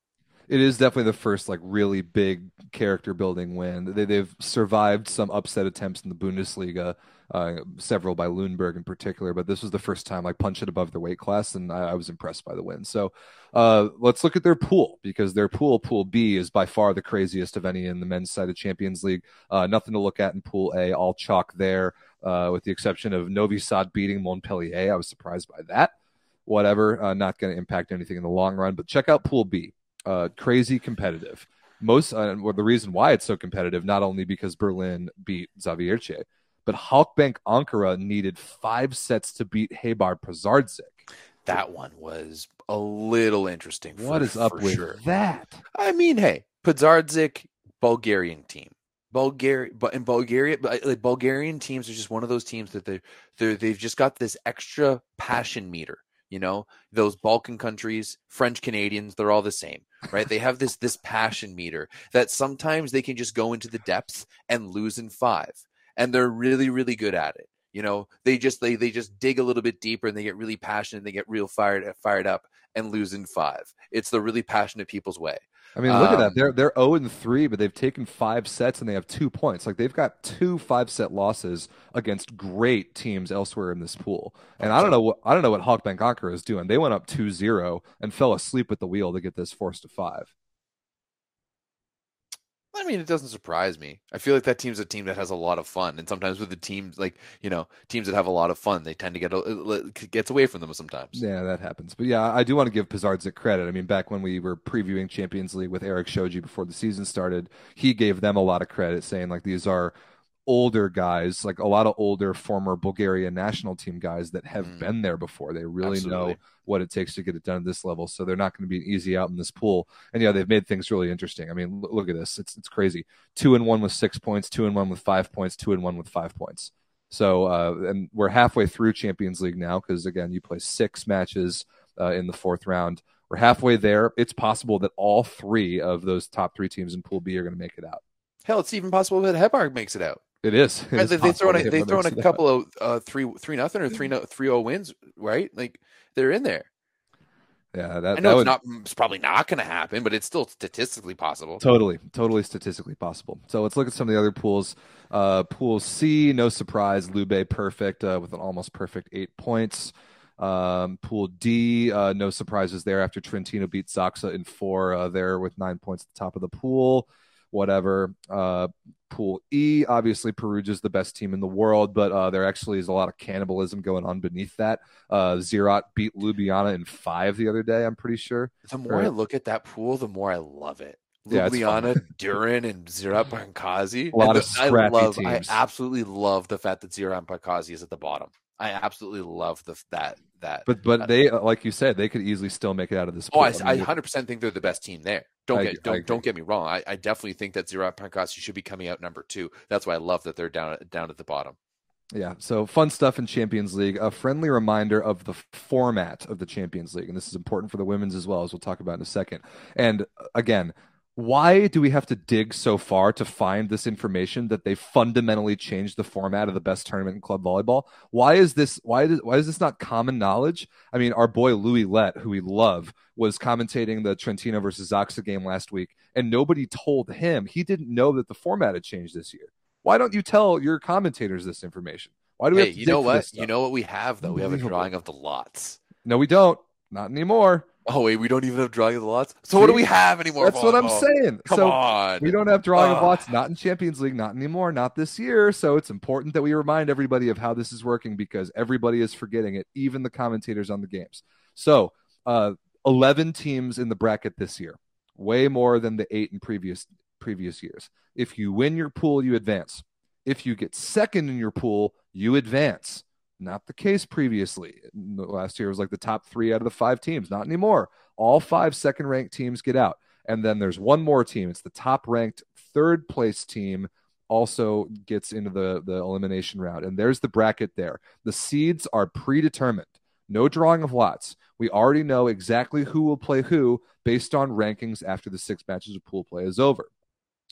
It is definitely the first like really big character building win. They, they've survived some upset attempts in the Bundesliga, uh, several by Lundberg in particular, but this was the first time like punch it above their weight class, and I, I was impressed by the win. So uh, let's look at their pool, because their pool, Pool B, is by far the craziest of any in the men's side of Champions League. Uh, nothing to look at in Pool A, all chalk there, uh, with the exception of Novi Sad beating Montpellier. I was surprised by that. Whatever, uh, not going to impact anything in the long run, but check out Pool B. Uh, crazy competitive. Most uh, well, the reason why it's so competitive, not only because Berlin beat Zaviercie, but Halkbank Ankara needed five sets to beat Habar Pazardzik. That one was a little interesting. For, what is up with sure. that? I mean, hey, Pazardzik, Bulgarian team. Bulgaria, but in Bulgaria, like Bulgarian teams are just one of those teams that they they've just got this extra passion meter. You know, those Balkan countries, French Canadians, they're all the same, right? They have this this passion meter that sometimes they can just go into the depths and lose in five. And they're really, really good at it. You know, they just they they just dig a little bit deeper, and they get really passionate, and they get real fired fired up and lose in five. It's the really passionate people's way. I mean, look um, at that. They're they're zero and three, but they've taken five sets and they have two points. Like, they've got two five-set losses against great teams elsewhere in this pool. And I don't know what I don't know what Halkbank Ankara is doing. They went up two zero and fell asleep at the wheel to get this forced to five. I mean, it doesn't surprise me. I feel like that team's a team that has a lot of fun, and sometimes with the teams, like, you know, teams that have a lot of fun, they tend to get it gets away from them sometimes. Yeah, that happens. But yeah, I do want to give Pazardzik credit. I mean, back when we were previewing Champions League with Eric Shoji before the season started, he gave them a lot of credit, saying like these are older guys, like a lot of older former Bulgaria national team guys that have mm. been there before. They really Absolutely. know what it takes to get it done at this level. So they're not going to be an easy out in this pool. And yeah, they've made things really interesting. I mean, look at this. It's it's crazy. Two and one with six points, two and one with five points, two and one with five points. So, uh, and we're halfway through Champions League now, because again, you play six matches uh, in the fourth round. We're halfway there. It's possible that all three of those top three teams in Pool B are going to make it out. Hell, it's even possible that Hebar makes it out. It is. It is they they throw in a, they throw in a couple of uh, three three nothing or three no, three oh wins, right? Like, they're in there. Yeah, that, I know that it's would... not. It's probably not going to happen, but it's still statistically possible. Totally, totally statistically possible. So let's look at some of the other pools. Uh, Pool C, no surprise, Lube perfect uh, with an almost perfect eight points. Um, Pool D, uh, no surprises there after Trentino beat Zaxa in four uh, there with nine points at the top of the pool. Whatever. Uh, Pool E, obviously Perugia is the best team in the world, but uh, there actually is a lot of cannibalism going on beneath that. Uh, Zierat beat Ljubljana in five the other day, I'm pretty sure. The more right? I look at that pool, the more I love it. Ljubljana, yeah, Durin, and Zierat Pankasi. A lot and of the, I love. Teams. I absolutely love the fact that Zierat Pankasi is at the bottom. I absolutely love the that that. But but that, they, like you said, they could easily still make it out of this pool. Oh, I, I, mean, I one hundred percent think they're the best team there. Don't get I, don't I don't get me wrong. I, I definitely think that Zierat Pankasi should be coming out number two. That's why I love that they're down down at the bottom. Yeah, so fun stuff in Champions League. A friendly reminder of the format of the Champions League, and this is important for the women's as well, as we'll talk about in a second. And again, why do we have to dig so far to find this information that they fundamentally changed the format of the best tournament in club volleyball? Why is this? Why is, why is this not common knowledge? I mean, our boy Louis Lett, who we love, was commentating the Trentino versus Zaxa game last week, and nobody told him. He didn't know that the format had changed this year. Why don't you tell your commentators this information? Why do we? Hey, have to you dig know what? You know what we have though. We have a drawing of the lots. No, we don't. Not anymore. Oh, wait, we don't even have drawing of the lots? So what do we have anymore? That's volleyball? What I'm saying. Come so on. We don't have drawing uh. of lots, not in Champions League, not anymore, not this year. So it's important that we remind everybody of how this is working because everybody is forgetting it, even the commentators on the games. So uh, eleven teams in the bracket this year, way more than the eight in previous previous years. If you win your pool, you advance. If you get second in your pool, you advance. Not the case previously. Last year was like the top three out of the five teams. Not anymore. All five second-ranked teams get out. And then there's one more team. It's the top-ranked third-place team also gets into the, the elimination round. And there's the bracket there. The seeds are predetermined. No drawing of lots. We already know exactly who will play who based on rankings after the six matches of pool play is over.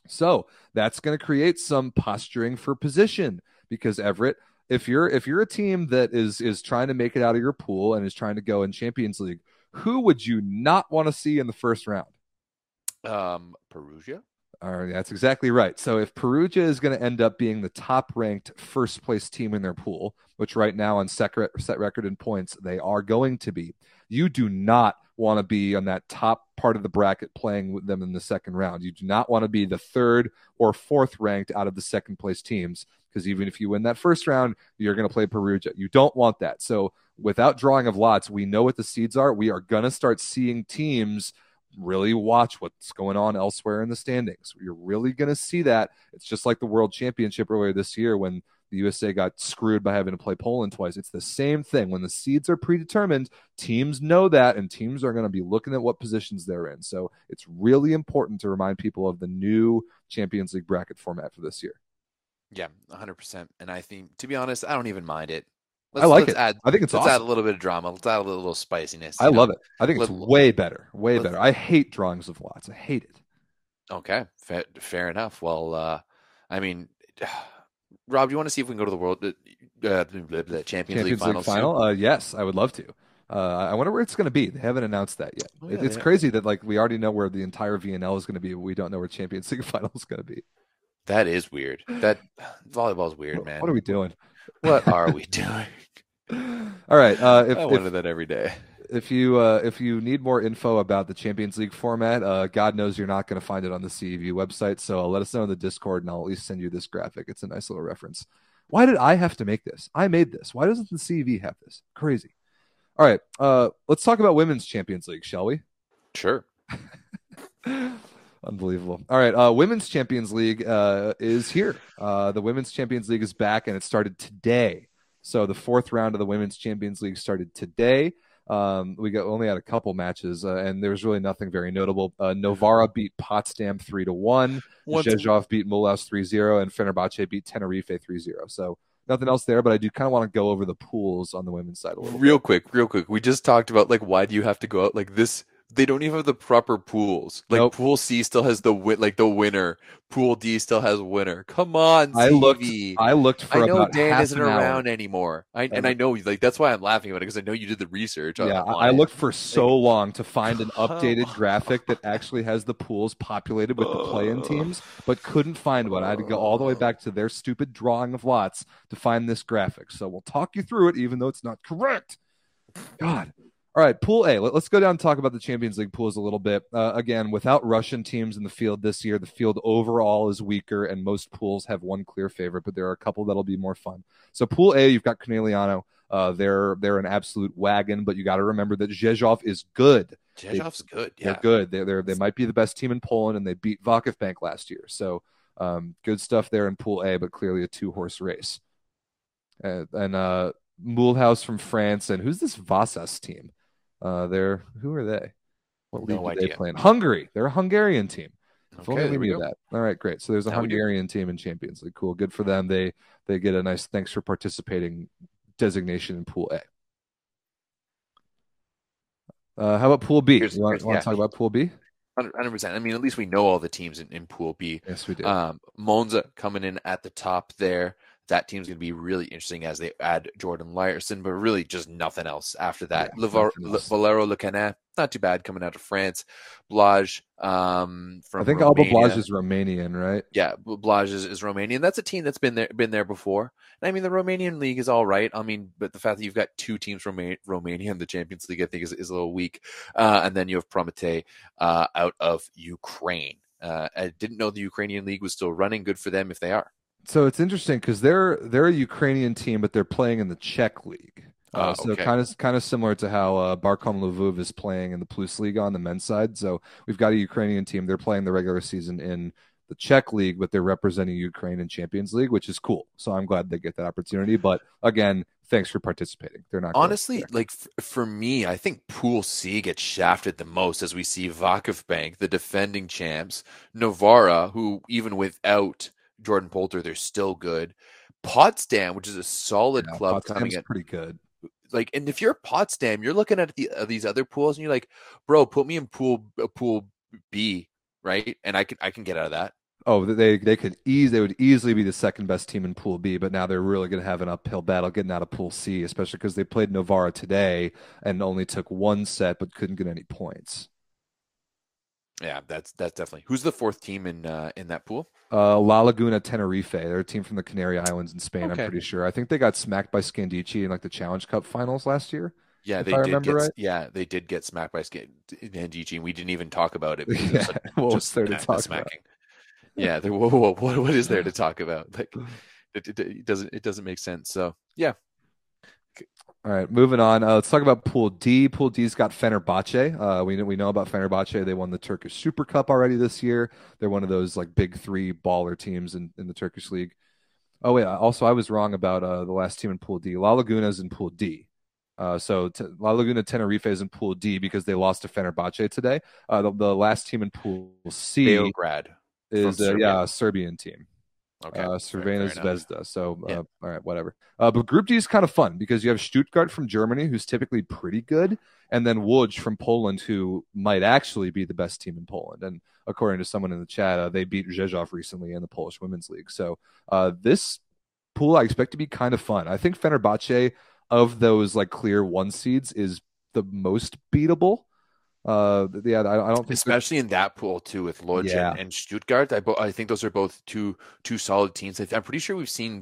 So that's going to create some posturing for position because Everett, If you're if you're a team that is is trying to make it out of your pool and is trying to go in Champions League, who would you not want to see in the first round? Um, Perugia. All right, that's exactly right. So if Perugia is going to end up being the top-ranked first-place team in their pool, which right now on set record in points they are going to be, you do not want to be on that top part of the bracket playing with them in the second round. You do not want to be the third or fourth-ranked out of the second-place teams. Because even if you win that first round, you're going to play Perugia. You don't want that. So without drawing of lots, we know what the seeds are. We are going to start seeing teams really watch what's going on elsewhere in the standings. You're really going to see that. It's just like the World Championship earlier this year when the U S A got screwed by having to play Poland twice. It's the same thing. When the seeds are predetermined, teams know that, and teams are going to be looking at what positions they're in. So it's really important to remind people of the new Champions League bracket format for this year. Yeah, one hundred percent. And I think, to be honest, I don't even mind it. Let's, I like let's it. Add, I think it's let's awesome. Add a little bit of drama. Let's add a little, little spiciness. I know? love it. I think little, it's way better. Way better. I hate drawings of lots. I hate it. Okay, fair, fair enough. Well, uh, I mean, Rob, do you want to see if we can go to the World uh, Champions, Champions League, League Final? final? Uh, yes, I would love to. Uh, I wonder where it's going to be. They haven't announced that yet. Oh, yeah, it, it's yeah. crazy that like we already know where the entire V N L is going to be, but we don't know where Champions League Final is going to be. That is weird. That volleyball is weird, man. What are we doing? What are we doing? All right. Uh, if, I wonder if, that every day. If you uh, if you need more info about the Champions League format, uh, God knows you're not going to find it on the C E V website. So let us know in the Discord, and I'll at least send you this graphic. It's a nice little reference. Why did I have to make this? I made this. Why doesn't the C E V have this? Crazy. All right. Uh, let's talk about Women's Champions League, shall we? Sure. Unbelievable. All right. Uh, Women's Champions League uh, is here. Uh, the Women's Champions League is back, and it started today. So the fourth round of the Women's Champions League started today. Um, we got only had a couple matches, uh, and there was really nothing very notable. Uh, Novara beat Potsdam three to one. Rzeszów beat Mulhouse three zero, and Fenerbahce beat Tenerife three zero. So nothing else there, but I do kind of want to go over the pools on the women's side a little bit. Real quick, real quick. We just talked about, like, why do you have to go out like this? they don't even have the proper pools. Like nope. Pool C still has the win, like the winner. Pool D still has winner. Come on, C V. I looked. I looked for. I know about Dan half isn't an around hour. Anymore. I, and I know, like that's why I'm laughing about it because I know you did the research. Yeah, I looked for so like, long to find an updated graphic that actually has the pools populated with the play-in teams, but couldn't find one. I had to go all the way back to their stupid drawing of lots to find this graphic. So we'll talk you through it, even though it's not correct. God. All right, Pool A. Let's go down and talk about the Champions League pools a little bit. Uh, again, without Russian teams in the field this year, the field overall is weaker, and most pools have one clear favorite, but there are a couple that'll be more fun. So Pool A, you've got Canigliano. Uh, they're they're an absolute wagon, but you got to remember that Rzeszów is good. Rzeszów's good, yeah. They're good. They're, they're, they might be the best team in Poland, and they beat Wałków Bank last year. So um, good stuff there in Pool A, but clearly a two-horse race. Uh, and uh, Mulhouse from France, and who's this Vasas team? Uh, they're who are they? What league no do they play in? Hungary. They're a Hungarian team. If okay, only we knew that. All right, great. So there's a now Hungarian team in Champions League. Cool, good for them. They they get a nice thanks for participating designation in Pool A. Uh, how about Pool B? Here's, you want, want yeah. to talk about Pool B? one hundred percent. I mean, at least we know all the teams in, in Pool B. Yes, we do. Um, Monza coming in at the top there. That team's going to be really interesting as they add Jordan Lyerson, but really just nothing else after that. Yeah, Levar- Le- Valero Le Canet, not too bad coming out of France. Blaj um, from I think Alba Blaj is Romanian, right? Yeah, Blaj is, is Romanian. That's a team that's been there been there before. And I mean, the Romanian league is all right. I mean, but the fact that you've got two teams from Roma- Romania in the Champions League, I think, is, is a little weak. Uh, and then you have Prometei uh, out of Ukraine. Uh, I didn't know the Ukrainian league was still running. Good for them if they are. So it's interesting because they're they're a Ukrainian team, but they're playing in the Czech league. Uh, oh, okay. So kind of kind of similar to how uh, Barkom Lviv is playing in the Plus League on the men's side. So we've got a Ukrainian team. They're playing the regular season in the Czech league, but they're representing Ukraine in Champions League, which is cool. So I'm glad they get that opportunity. But again, thanks for participating. They're not honestly like f- for me. I think Pool C gets shafted the most as we see Wałków Bank, the defending champs, Novara, who even without Jordan Poulter, they're still good. Potsdam, which is a solid yeah, club, Potsdam's coming in pretty good. Like, and if you're Potsdam, you're looking at the, uh, these other pools, and you're like, "Bro, put me in pool uh, pool B, right?" And I can I can get out of that. Oh, they they could ease they would easily be the second best team in Pool B, but now they're really going to have an uphill battle getting out of Pool C, especially because they played Novara today and only took one set but couldn't get any points. Yeah, that's that's definitely. Who's the fourth team in uh, in that pool? Uh, La Laguna Tenerife. They're a team from the Canary Islands in Spain. Okay. I'm pretty sure. I think they got smacked by Scandici in like the Challenge Cup finals last year. Yeah, if they I did. Get, right. Yeah, they did get smacked by Scandici, and we didn't even talk about it. Yeah. Like, what was there to talk about? Yeah, they, whoa, whoa, what what is there to talk about? Like, it, it, it doesn't it doesn't make sense. So yeah. All right, moving on. Uh, let's talk about Pool D. Pool D's got Fenerbahce. Uh, we, we know about Fenerbahce. They won the Turkish Super Cup already this year. They're one of those like big three baller teams in, in the Turkish League. Oh, wait. Also, I was wrong about uh, the last team in Pool D. La Laguna is in Pool D. Uh, so t- La Laguna Tenerife is in Pool D because they lost to Fenerbahce today. Uh, the, the last team in Pool C Beograd is a yeah, Serbian team. Okay. Uh, Cervena Zvezda. So, uh, yeah. all right, whatever. Uh, but Group D is kind of fun because you have Stuttgart from Germany, who's typically pretty good, and then Łódź from Poland, who might actually be the best team in Poland. And according to someone in the chat, uh, they beat Rzeszów recently in the Polish Women's League. So, uh, this pool I expect to be kind of fun. I think Fenerbahce, of those like clear one seeds, is the most beatable. Uh, yeah, I don't think especially in that pool too with Łódź yeah. and, and Stuttgart. I, bo- I think those are both two two solid teams. I'm pretty sure we've seen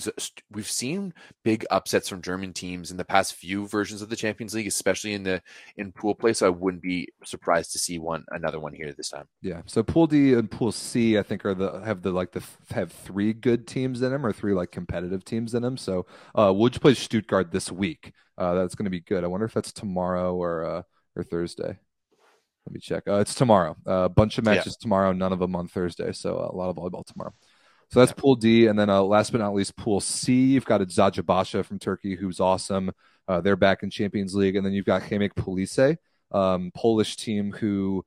we've seen big upsets from German teams in the past few versions of the Champions League, especially in the in pool play. So I wouldn't be surprised to see one another one here this time. Yeah. So Pool D and Pool C, I think, are the have the like the have three good teams in them or three like competitive teams in them. So uh, Łódź plays Stuttgart this week. Uh, that's going to be good. I wonder if that's tomorrow or uh, or Thursday. Let me check. Uh, it's tomorrow. A uh, bunch of matches yeah. tomorrow, none of them on Thursday. So a lot of volleyball tomorrow. So that's yeah. Pool D. And then uh, last but not least, Pool C. You've got Zajabaşa from Turkey, who's awesome. Uh, they're back in Champions League. And then you've got Chemek Police, um, Polish team who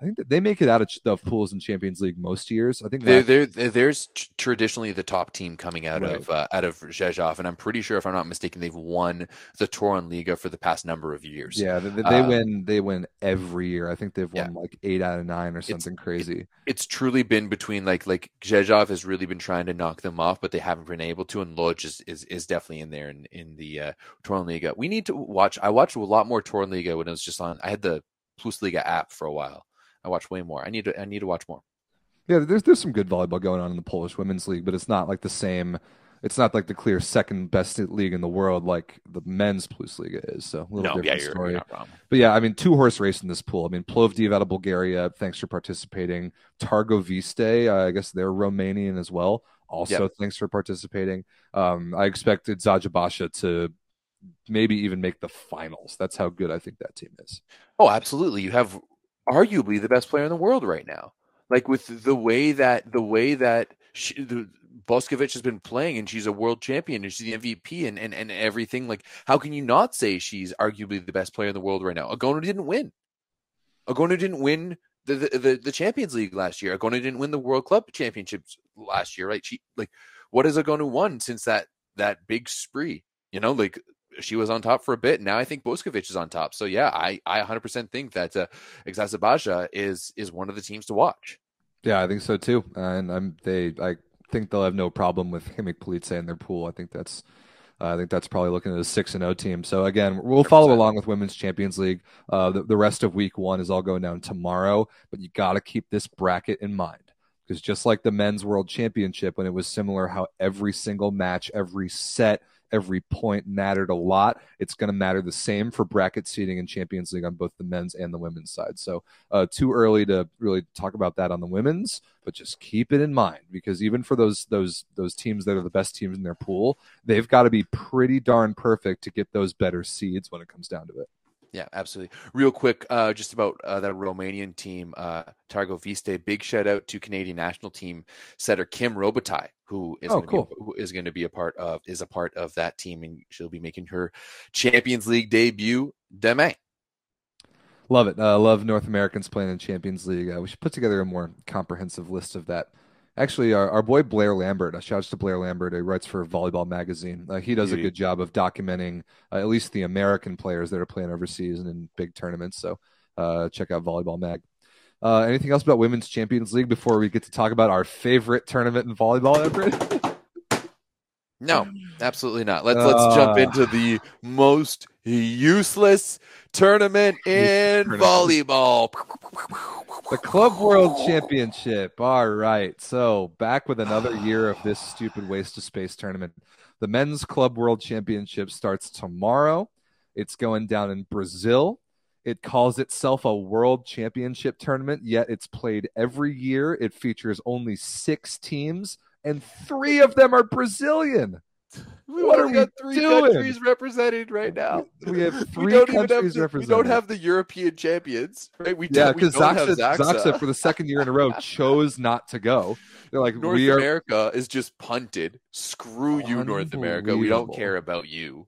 I think that they make it out of the pools in Champions League most years. I think that... there, there, there's traditionally the top team coming out right. of uh, out of Rzeszów, and I'm pretty sure, if I'm not mistaken, they've won the Torunliga for the past number of years. Yeah, they, they uh, win. They win every year. I think they've won yeah. like eight out of nine or something it's, crazy. It, it's truly been between like like Rzeszów has really been trying to knock them off, but they haven't been able to. And Lodz is, is is definitely in there in in the uh, Torunliga. We need to watch. I watched a lot more Torunliga when it was just on. I had the Plus Liga app for a while. I watch way more. I need to. I need to watch more. Yeah, there's there's some good volleyball going on in the Polish women's league, but it's not like the same. It's not like the clear second best league in the world like the men's Plus Liga is. So a little no, different yeah, you're, story. You're not wrong. But yeah, I mean, two horse race in this pool. I mean, Plovdiv out of Bulgaria. Thanks for participating. Targoviste, uh, I guess they're Romanian as well. Also, yep. thanks for participating. Um, I expected Zajabașa to maybe even make the finals. That's how good I think that team is. Oh, absolutely. You have arguably the best player in the world right now, like with the way that the way that she, the, Boskovic has been playing, and she's a world champion, and she's the M V P, and, and and everything. Like, how can you not say she's arguably the best player in the world right now? Agonu didn't win. Agonu didn't win the the, the, the Champions League last year. Agonu didn't win the World Club Championships last year, right? She like, what has Agonu won since that that big spree? You know, like. She was on top for a bit. Now I think Boskovic is on top. So yeah, I, I one hundred percent think that uh, Zajabașa is is one of the teams to watch. Yeah, I think so too. Uh, and I'm they I think they'll have no problem with Himik Police in their pool. I think that's uh, I think that's probably looking at a six and zero team. So again, we'll follow one hundred percent along with Women's Champions League. Uh, the, the rest of Week One is all going down tomorrow, but you got to keep this bracket in mind. Because just like the men's world championship, when it was similar, how every single match, every set, every point mattered a lot, it's going to matter the same for bracket seeding in Champions League on both the men's and the women's side. So uh, too early to really talk about that on the women's, but just keep it in mind, because even for those those those teams that are the best teams in their pool, they've got to be pretty darn perfect to get those better seeds when it comes down to it. Yeah, absolutely. Real quick, uh, just about uh, that Romanian team, uh, Targoviste, big shout out to Canadian national team setter Kim Robitaille, who is oh, going cool. to be, who is going to be a part of is a part of that team, and she'll be making her Champions League debut demain. Love it. I uh, love North Americans playing in Champions League. Uh, we should put together a more comprehensive list of that. Actually, our, our boy Blair Lambert, a shout out to Blair Lambert, who writes for Volleyball Magazine. Uh, he does a good job of documenting uh, at least the American players that are playing overseas and in big tournaments. So uh, check out Volleyball Mag. Uh, anything else about Women's Champions League before we get to talk about our favorite tournament in volleyball, Everett? No, absolutely not. Let's uh, let's jump into the most useless tournament in volleyball. The Club World Championship. All right. So back with another year of this stupid waste of space tournament. The Men's Club World Championship starts tomorrow. It's going down in Brazil. It calls itself a World Championship tournament, yet it's played every year. It features only six teams, and three of them are Brazilian. We what are we got three doing? Countries represented right now. We have three we don't countries even have the, represented. We don't have the European champions, right? We yeah, because Zaxa, Zaxa for the second year in a row chose not to go. They're like, North we are... America is just punted. Screw you, North America. We don't care about you.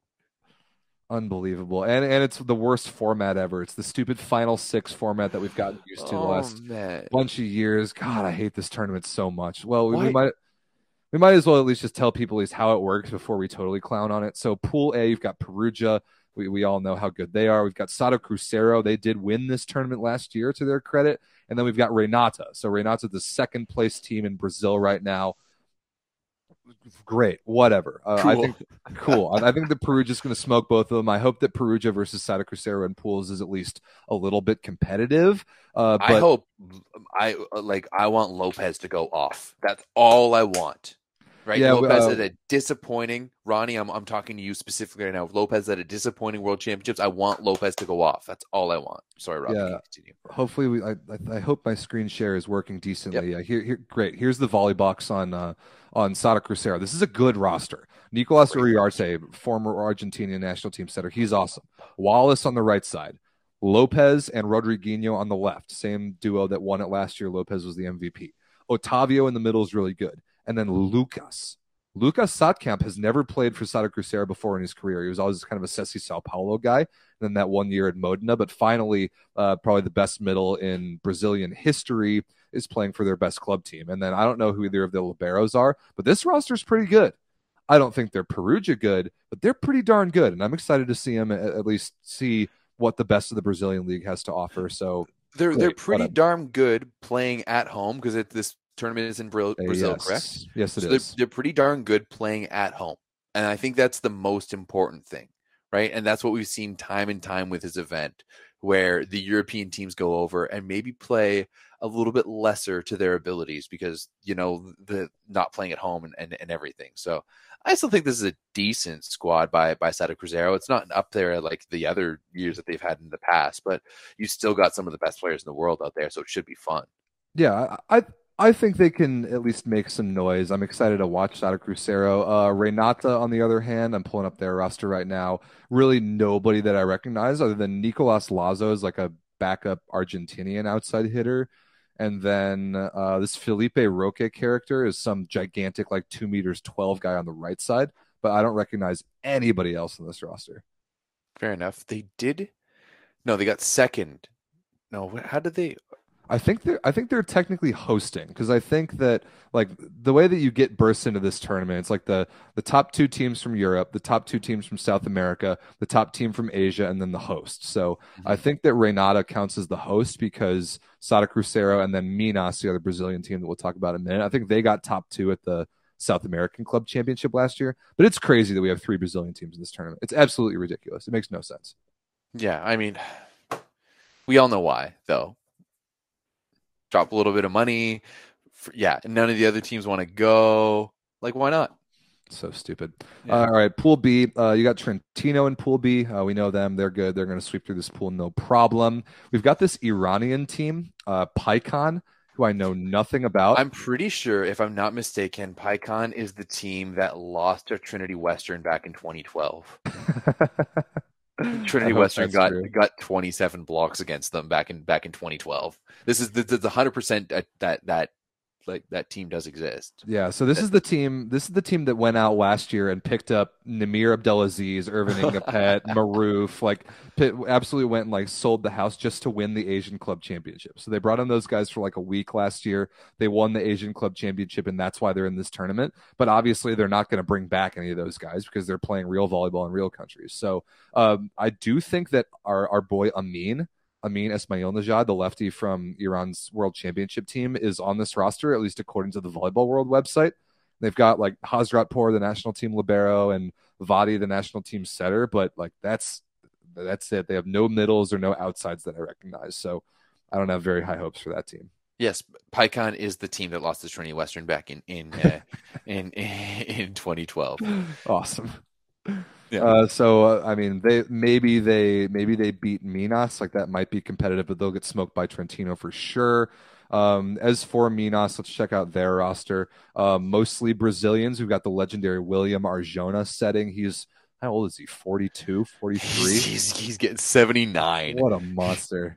Unbelievable. And and it's the worst format ever. It's the stupid final six format that we've gotten used to oh, the last man. bunch of years. God, I hate this tournament so much. Well, we, we might. We might as well at least just tell people at least how it works before we totally clown on it. So Pool A, you've got Perugia. We we all know how good they are. We've got Sada Cruzeiro. They did win this tournament last year, to their credit. And then we've got Renata. So Renata's the second place team in Brazil right now. Great. Whatever. Uh, cool. I think, cool. I think that Perugia's going to smoke both of them. I hope that Perugia versus Sada Cruzeiro in pools is at least a little bit competitive. Uh, but I hope I like I want Lopez to go off. That's all I want. Right, yeah, Lopez uh, at a disappointing Ronnie. I'm I'm talking to you specifically right now. Lopez at a disappointing World Championships. I want Lopez to go off. That's all I want. Sorry, Rob. Yeah. Continue. Hopefully, we. I, I hope my screen share is working decently. Yep. Yeah, here, here, great. Here's the volley box on uh, on Sada Cruzeiro. This is a good roster. Nicolas Uriarte, former Argentinian national team setter, he's awesome. Wallace on the right side. Lopez and Rodriguinho on the left. Same duo that won it last year. Lopez was the M V P. Otavio in the middle is really good. And then Lucas, Lucas Satkamp has never played for Sada Cruzeiro before in his career. He was always kind of a sassy Sao Paulo guy, and then that one year at Modena. But finally, uh, probably the best middle in Brazilian history is playing for their best club team. And then I don't know who either of the Liberos are, but this roster is pretty good. I don't think they're Perugia good, but they're pretty darn good. And I'm excited to see them at least see what the best of the Brazilian league has to offer. So they're, wait, they're pretty darn good playing at home because this tournament is in Brazil, yes. correct? Yes, it so is. They're, they're pretty darn good playing at home. And I think that's the most important thing, right? And that's what we've seen time and time with this event, where the European teams go over and maybe play a little bit lesser to their abilities because, you know, the not playing at home and, and, and everything. So I still think this is a decent squad by, by Sada Cruzeiro. It's not up there like the other years that they've had in the past, but you still got some of the best players in the world out there. So it should be fun. Yeah. I, I think they can at least make some noise. I'm excited to watch Sada Cruzeiro. Uh, Renata, on the other hand, I'm pulling up their roster right now. Really nobody that I recognize other than Nicolas Lazo is like a backup Argentinian outside hitter. And then uh, this Felipe Roque character is some gigantic, like two meters twelve guy on the right side. But I don't recognize anybody else in this roster. Fair enough. They did. No, they got second. No, how did they... I think they're I think they're technically hosting, because I think that like the way that you get bursts into this tournament, it's like the the top two teams from Europe, the top two teams from South America, the top team from Asia, and then the host. So mm-hmm. I think that Renata counts as the host because Sada Cruzeiro and then Minas, the other Brazilian team that we'll talk about in a minute, I think they got top two at the South American Club Championship last year. But it's crazy that we have three Brazilian teams in this tournament. It's absolutely ridiculous. It makes no sense. Yeah, I mean, we all know why though. Drop a little bit of money. For, yeah, and none of the other teams want to go. Like, why not? So stupid. Yeah. Uh, all right, Pool B. Uh, you got Trentino in Pool B. Uh, we know them. They're good. They're going to sweep through this pool, no problem. We've got this Iranian team, uh, PyCon, who I know nothing about. I'm pretty sure, if I'm not mistaken, PyCon is the team that lost to Trinity Western back in twenty twelve. Trinity Western got true. got twenty-seven blocks against them back in back in twenty twelve. This is the one hundred percent that that like that team does exist. Yeah, so this is the team. This is the team that went out last year and picked up Namir Abdelaziz, Irvin Ingapet, Maroof. Like, absolutely went and like sold the house just to win the Asian Club Championship. So they brought in those guys for like a week last year. They won the Asian Club Championship, and that's why they're in this tournament. But obviously, they're not going to bring back any of those guys because they're playing real volleyball in real countries. So um, I do think that our our boy Amin. Amin Esmailnejad, the lefty from Iran's World Championship team, is on this roster, at least according to the Volleyball World website. They've got like Hazratpour, the national team libero, and Vadi, the national team setter, but like that's that's it. They have no middles or no outsides that I recognize, so I don't have very high hopes for that team. Yes, PyCon is the team that lost to Trinity Western back in in uh, in, in twenty twelve. Awesome. Yeah. Uh, so uh, I mean, they maybe they maybe they beat Minas, like that might be competitive, but they'll get smoked by Trentino for sure. Um, as for Minas, let's check out their roster. Uh, mostly Brazilians. We've got the legendary William Arjona setting. He's how old is he? forty-two, forty-three? He's, he's getting seventy-nine. What a monster!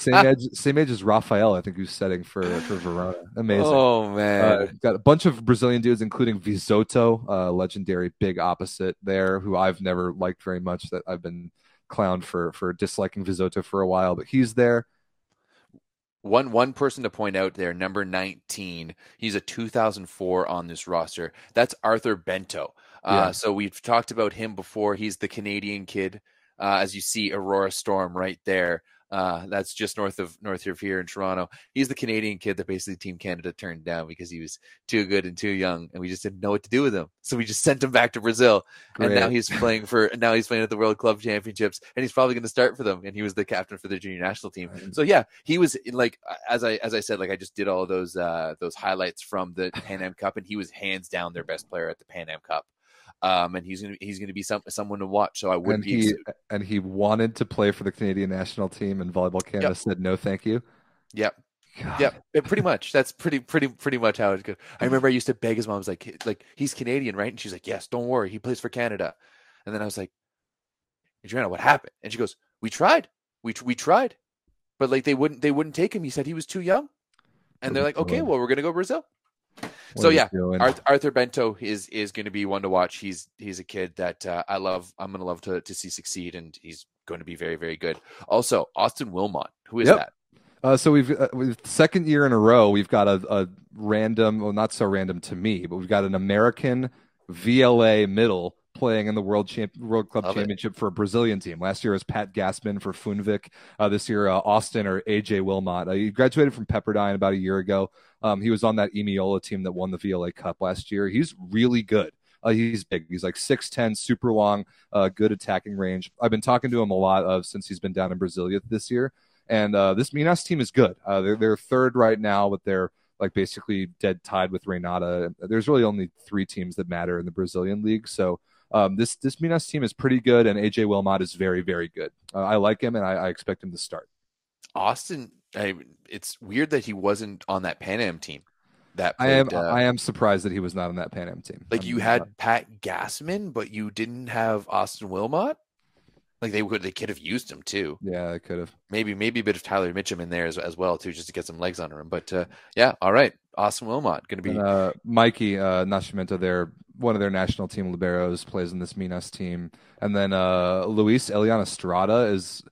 same age, same age as Rafael, I think, who's setting for for Verona. Amazing. Oh man, uh, got a bunch of Brazilian dudes, including Visoto, uh, legendary big opposite there, who I've never liked very much. That I've been clowned for for disliking Visoto for a while, but he's there. One one person to point out there, number nineteen. He's a two thousand four on this roster. That's Arthur Bento. Yeah. Uh, so we've talked about him before. He's the Canadian kid, uh, as you see Aurora Storm right there. Uh, that's just north of north of here in Toronto. He's the Canadian kid that basically Team Canada turned down because he was too good and too young, and we just didn't know what to do with him. So we just sent him back to Brazil, Great. and now he's playing for. And now he's playing at the World Club Championships, and he's probably going to start for them. And he was the captain for the junior national team. So yeah, he was like, as I as I said, like I just did all those uh, those highlights from the Pan Am Cup, and he was hands down their best player at the Pan Am Cup. Um, and he's gonna he's gonna be some someone to watch. So I wouldn't. And he be and he wanted to play for the Canadian national team, and Volleyball Canada yep. said no, thank you. Yep. God. Yep. It pretty much. That's pretty pretty pretty much how it goes. I remember I used to beg his mom. I was like, like he's Canadian, right? And she's like, yes. Don't worry, he plays for Canada. And then I was like, Adriana, what happened? And she goes, we tried, we we tried, but like they wouldn't they wouldn't take him. He said he was too young. And they're like, okay, well we're gonna go Brazil. So yeah, Arthur, Arthur Bento is is going to be one to watch. He's he's a kid that uh, I love. I'm going to love to to see succeed, and he's going to be very, very good. Also, Austin Wilmot, who is yep. that? Uh, so we've, uh, we've second year in a row, we've got a, a random, well, not so random to me, but we've got an American V L A middle playing in the World Champ- World Club Love Championship it. for a Brazilian team. Last year was Pat Gassman for Funvik. Uh, this year, uh, Austin or A J Wilmot. Uh, he graduated from Pepperdine about a year ago. Um, he was on that Emiola team that won the V L A Cup last year. He's really good. Uh, he's big. He's like six ten, super long, uh, good attacking range. I've been talking to him a lot of since he's been down in Brasilia this year. And uh, this Minas team is good. Uh, they're, they're third right now, but they're like basically dead tied with Renata. There's really only three teams that matter in the Brazilian league. So um, this this Minas team is pretty good, and A J Wilmot is very, very good. Uh, I like him, and I, I expect him to start. Austin, I, it's weird that he wasn't on that Pan Am team. That played, I am. Uh, I am surprised that he was not on that Pan Am team. Like I'm you had not. Pat Gassman, but you didn't have Austin Wilmot. Like they would, they could have used him too. Yeah, they could have. Maybe, maybe a bit of Tyler Mitchum in there as, as well too, just to get some legs under him. But uh, yeah, all right, Austin Wilmot going to be and, uh, Mikey uh, Nascimento. There, one of their national team liberos plays in this Minas team, and then uh, Luis Elian Estrada is.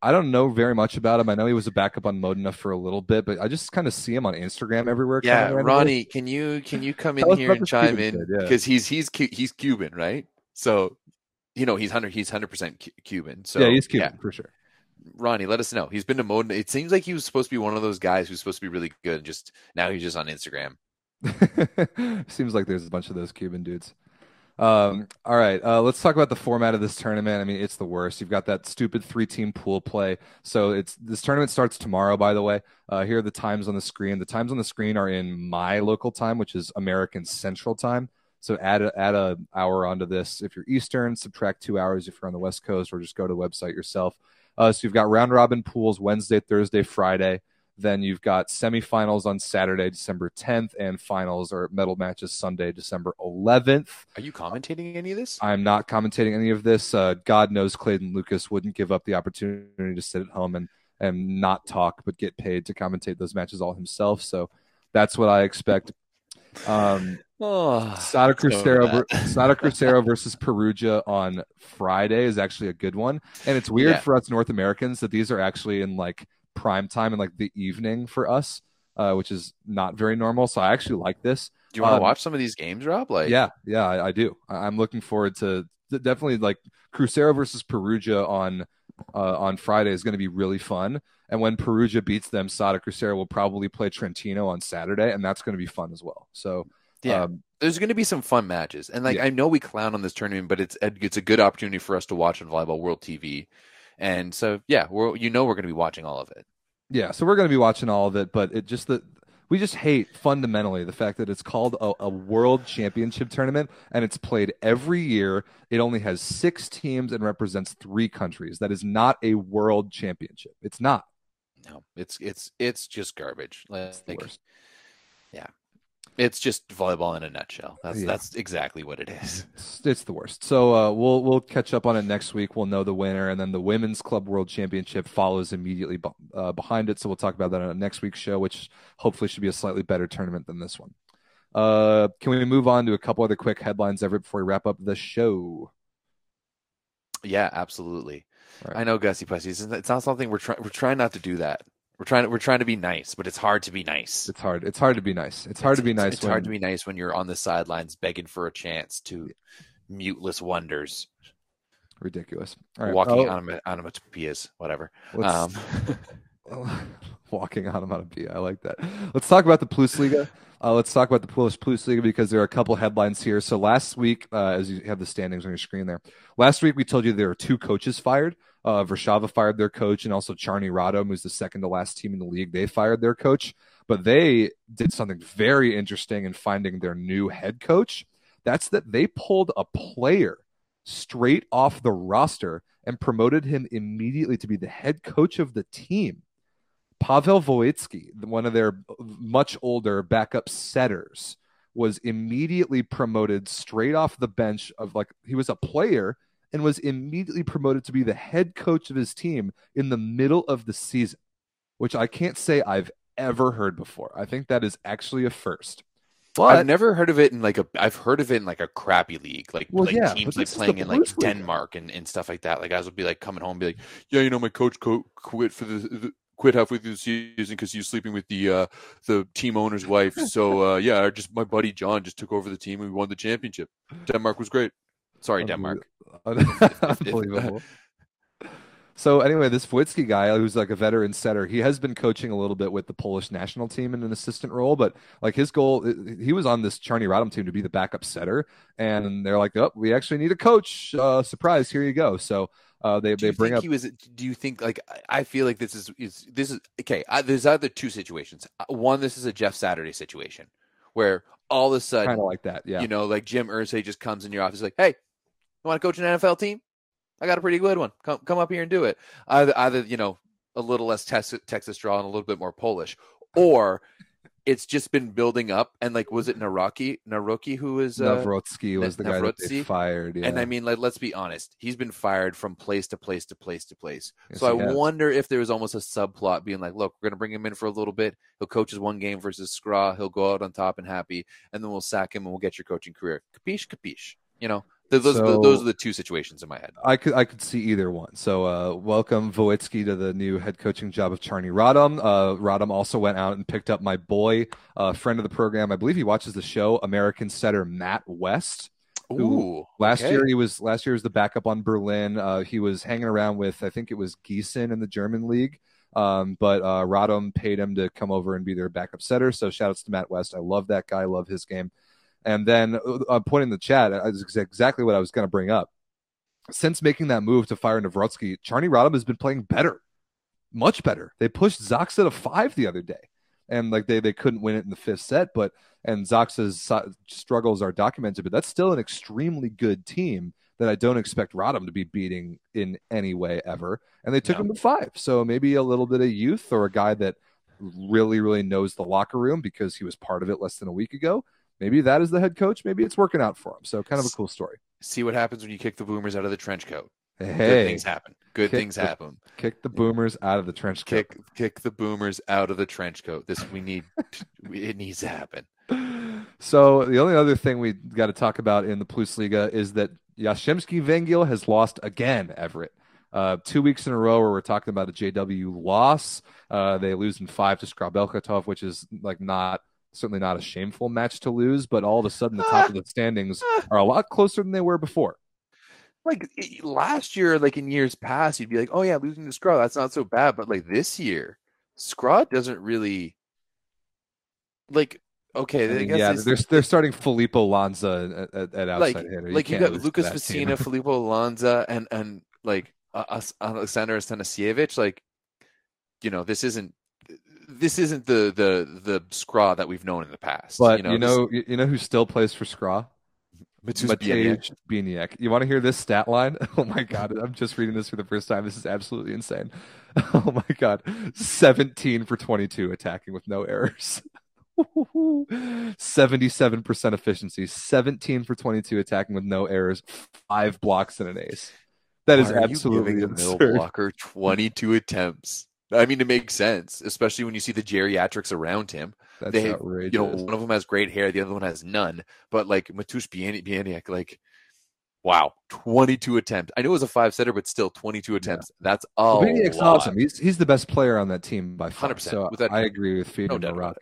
I don't know very much about him. I know he was a backup on Modena for a little bit, but I just kind of see him on Instagram everywhere. Yeah, Ronnie, can you can you come in here and chime in because yeah. he's he's he's Cuban, right? So. You know, he's one hundred percent he's one hundred percent Cuban. So, yeah, he's Cuban yeah. for sure. Ronnie, let us know. He's been to Modena. It seems like he was supposed to be one of those guys who's supposed to be really good. Just now he's just on Instagram. Seems like there's a bunch of those Cuban dudes. Um, all right, uh, let's talk about the format of this tournament. I mean, it's the worst. You've got that stupid three-team pool play. So it's this tournament starts tomorrow, by the way. Uh, here are the times on the screen. The times on the screen are in my local time, which is American Central Time. So add a, add a hour onto this. If you're Eastern, subtract two hours if you're on the West Coast, or just go to the website yourself. Uh, so you've got round-robin pools Wednesday, Thursday, Friday. Then you've got semifinals on Saturday, December tenth, and finals or medal matches Sunday, December eleventh. Are you commentating any of this? I'm not commentating any of this. Uh, God knows Clayton Lucas wouldn't give up the opportunity to sit at home and, and not talk but get paid to commentate those matches all himself. So that's what I expect. Um, oh, Sada Cruzeiro, Sada Cruzeiro versus Perugia on Friday is actually a good one, and it's weird yeah. for us North Americans that these are actually in like prime time and like the evening for us, uh, which is not very normal. So I actually like this. Do you want to um, watch some of these games, Rob? Like, yeah, yeah, I, I do. I, I'm looking forward to definitely like Cruzeiro versus Perugia on uh, on Friday is going to be really fun. And when Perugia beats them, Sada Cruzeiro will probably play Trentino on Saturday, and that's going to be fun as well. So, yeah, um, there's going to be some fun matches. And like yeah. I know we clown on this tournament, but it's it's a good opportunity for us to watch on Volleyball World T V. And so, yeah, we're you know we're going to be watching all of it. Yeah, so we're going to be watching all of it, but it just the we just hate fundamentally the fact that it's called a, a World Championship tournament, and it's played every year. It only has six teams and represents three countries. That is not a World Championship. It's not. No, it's it's it's just garbage. Like, it's yeah, it's just volleyball in a nutshell. That's yeah. that's exactly what it is. It's, it's the worst. So uh, we'll we'll catch up on it next week. We'll know the winner, and then the Women's Club World Championship follows immediately b- uh, behind it. So we'll talk about that on next week's show, which hopefully should be a slightly better tournament than this one. Uh, can we move on to a couple other quick headlines, Everett, before we wrap up the show? Yeah, absolutely. Right. I know, Gussie Pussy. It's not something we're trying. We're trying not to do that. We're trying. To, we're trying to be nice, but it's hard to be nice. It's hard. It's hard to be nice. It's hard it's, to be it's, nice. It's when... hard to be nice when you're on the sidelines begging for a chance to muteless wonders. Ridiculous. All right. Walking oh. onom- onomatopoeias, whatever. Um... Walking onomatopoeia. I like that. Let's talk about the Plusliga. Uh, let's talk about the Polish Plusliga because there are a couple headlines here. So last week, uh, as you have the standings on your screen there, last week we told you there were two coaches fired. Uh, Warszawa fired their coach, and also Czarny Radom, who's the second to last team in the league, they fired their coach. But they did something very interesting in finding their new head coach. That's that they pulled a player straight off the roster and promoted him immediately to be the head coach of the team. Paweł Wojcicki, one of their much older backup setters, was immediately promoted straight off the bench of like he was a player and was immediately promoted to be the head coach of his team in the middle of the season, which I can't say I've ever heard before. I think that is actually a first. But I've never heard of it in like a. I've heard of it in like a crappy league, like well, like yeah, teams like playing in like league. Denmark and, and stuff like that. Like guys would be like coming home and be like, yeah, you know, my coach co- quit for the, the quit halfway through the season because he was sleeping with the uh, the team owner's wife. So uh, yeah, I just my buddy John just took over the team and we won the championship. Denmark was great. Sorry, Denmark. Unbelievable. So anyway, this Wojcicki guy, who's like a veteran setter, he has been coaching a little bit with the Polish national team in an assistant role. But like his goal, he was on this Czarny Radom team to be the backup setter, and they're like, "Oh, we actually need a coach. Uh, surprise! Here you go." So uh, they do they bring up. He was, do you think like I feel like this is is this is okay? I, there's either two situations. One, this is a Jeff Saturday situation where all of a sudden, kind of like that, yeah. You know, like Jim Irsay just comes in your office like, "Hey, you want to coach an N F L team? I got a pretty good one. Come come up here and do it." Either, either you know, a little less Texas, Texas draw and a little bit more Polish. Or it's just been building up. And, like, was it Naroki? Naroki, who was... Uh, Nawrocki was the Nawrocki. guy that they fired. Yeah. And, I mean, like, let's be honest. He's been fired from place to place to place to place. Yes, so I has. wonder if there was almost a subplot being like, look, we're going to bring him in for a little bit. He'll coach his one game versus Skra. He'll go out on top and happy. And then we'll sack him and we'll get your coaching career. Capiche, capiche. You know? Those, so, those are the two situations in my head. I could I could see either one. So uh, welcome Wojcicki to the new head coaching job of Czarny Radom. Uh, Radom also went out and picked up my boy, uh, friend of the program. I believe he watches the show, American setter Matt West. Ooh, last okay. year he was last year was the backup on Berlin. Uh, he was hanging around with I think it was Gießen in the German league. Um, but uh, Radom paid him to come over and be their backup setter. So shout outs to Matt West. I love that guy. I love his game. And then a point in the chat is exactly what I was going to bring up. Since making that move to fire Nawrocki, Czarny Radom has been playing better, much better. They pushed Zaxa to five the other day, and like they, they couldn't win it in the fifth set. But and Zaxa's struggles are documented, but that's still an extremely good team that I don't expect Radom to be beating in any way ever. And they took no. him to five, so maybe a little bit of youth or a guy that really really knows the locker room because he was part of it less than a week ago. Maybe that is the head coach. Maybe it's working out for him. So kind of a cool story. See what happens when you kick the boomers out of the trench coat. Hey, good things happen. Good things the, happen. Kick the boomers out of the trench coat. Kick, kick the boomers out of the trench coat. This we need. It needs to happen. So the only other thing we got to talk about in the Plusliga is that Jastrzemski Węgiel has lost again, Everett. Uh, two weeks in a row where we're talking about a J W loss. Uh, they lose in five to Skrabelkatov, which is like not. Certainly not a shameful match to lose, but all of a sudden the top of the standings are a lot closer than they were before. Like last year, like in years past, you'd be like, oh yeah, losing to Skra, that's not so bad. But like this year, Skra doesn't really like, okay. I guess yeah, they're, they're starting Filippo Lanza at, at outside like, hitter. You like you got Lucas Vecina, Filippo Lanza, and, and like uh, Alexander Stanisiewicz. Like, you know, this isn't, This isn't the the the Skra that we've known in the past. But you know, you know, this... you know who still plays for Skra? Mateusz Bieniek. You want to hear this stat line? Oh my god! I'm just reading this for the first time. This is absolutely insane. Oh my god! seventeen for twenty-two attacking with no errors. seventy-seven percent efficiency. seventeen for twenty-two attacking with no errors. Five blocks and an ace. That is Are absolutely you giving absurd. A middle blocker twenty-two attempts. I mean, it makes sense, especially when you see the geriatrics around him. That's they, outrageous. You know, one of them has great hair, the other one has none. But like Mateusz Bieniek, like, wow, twenty-two attempts. I know it was a five-setter, but still twenty-two attempts. Yeah. That's all. Bieniek's awesome. He's he's the best player on that team by far. one hundred percent. So that, I agree with Fede no and Marat.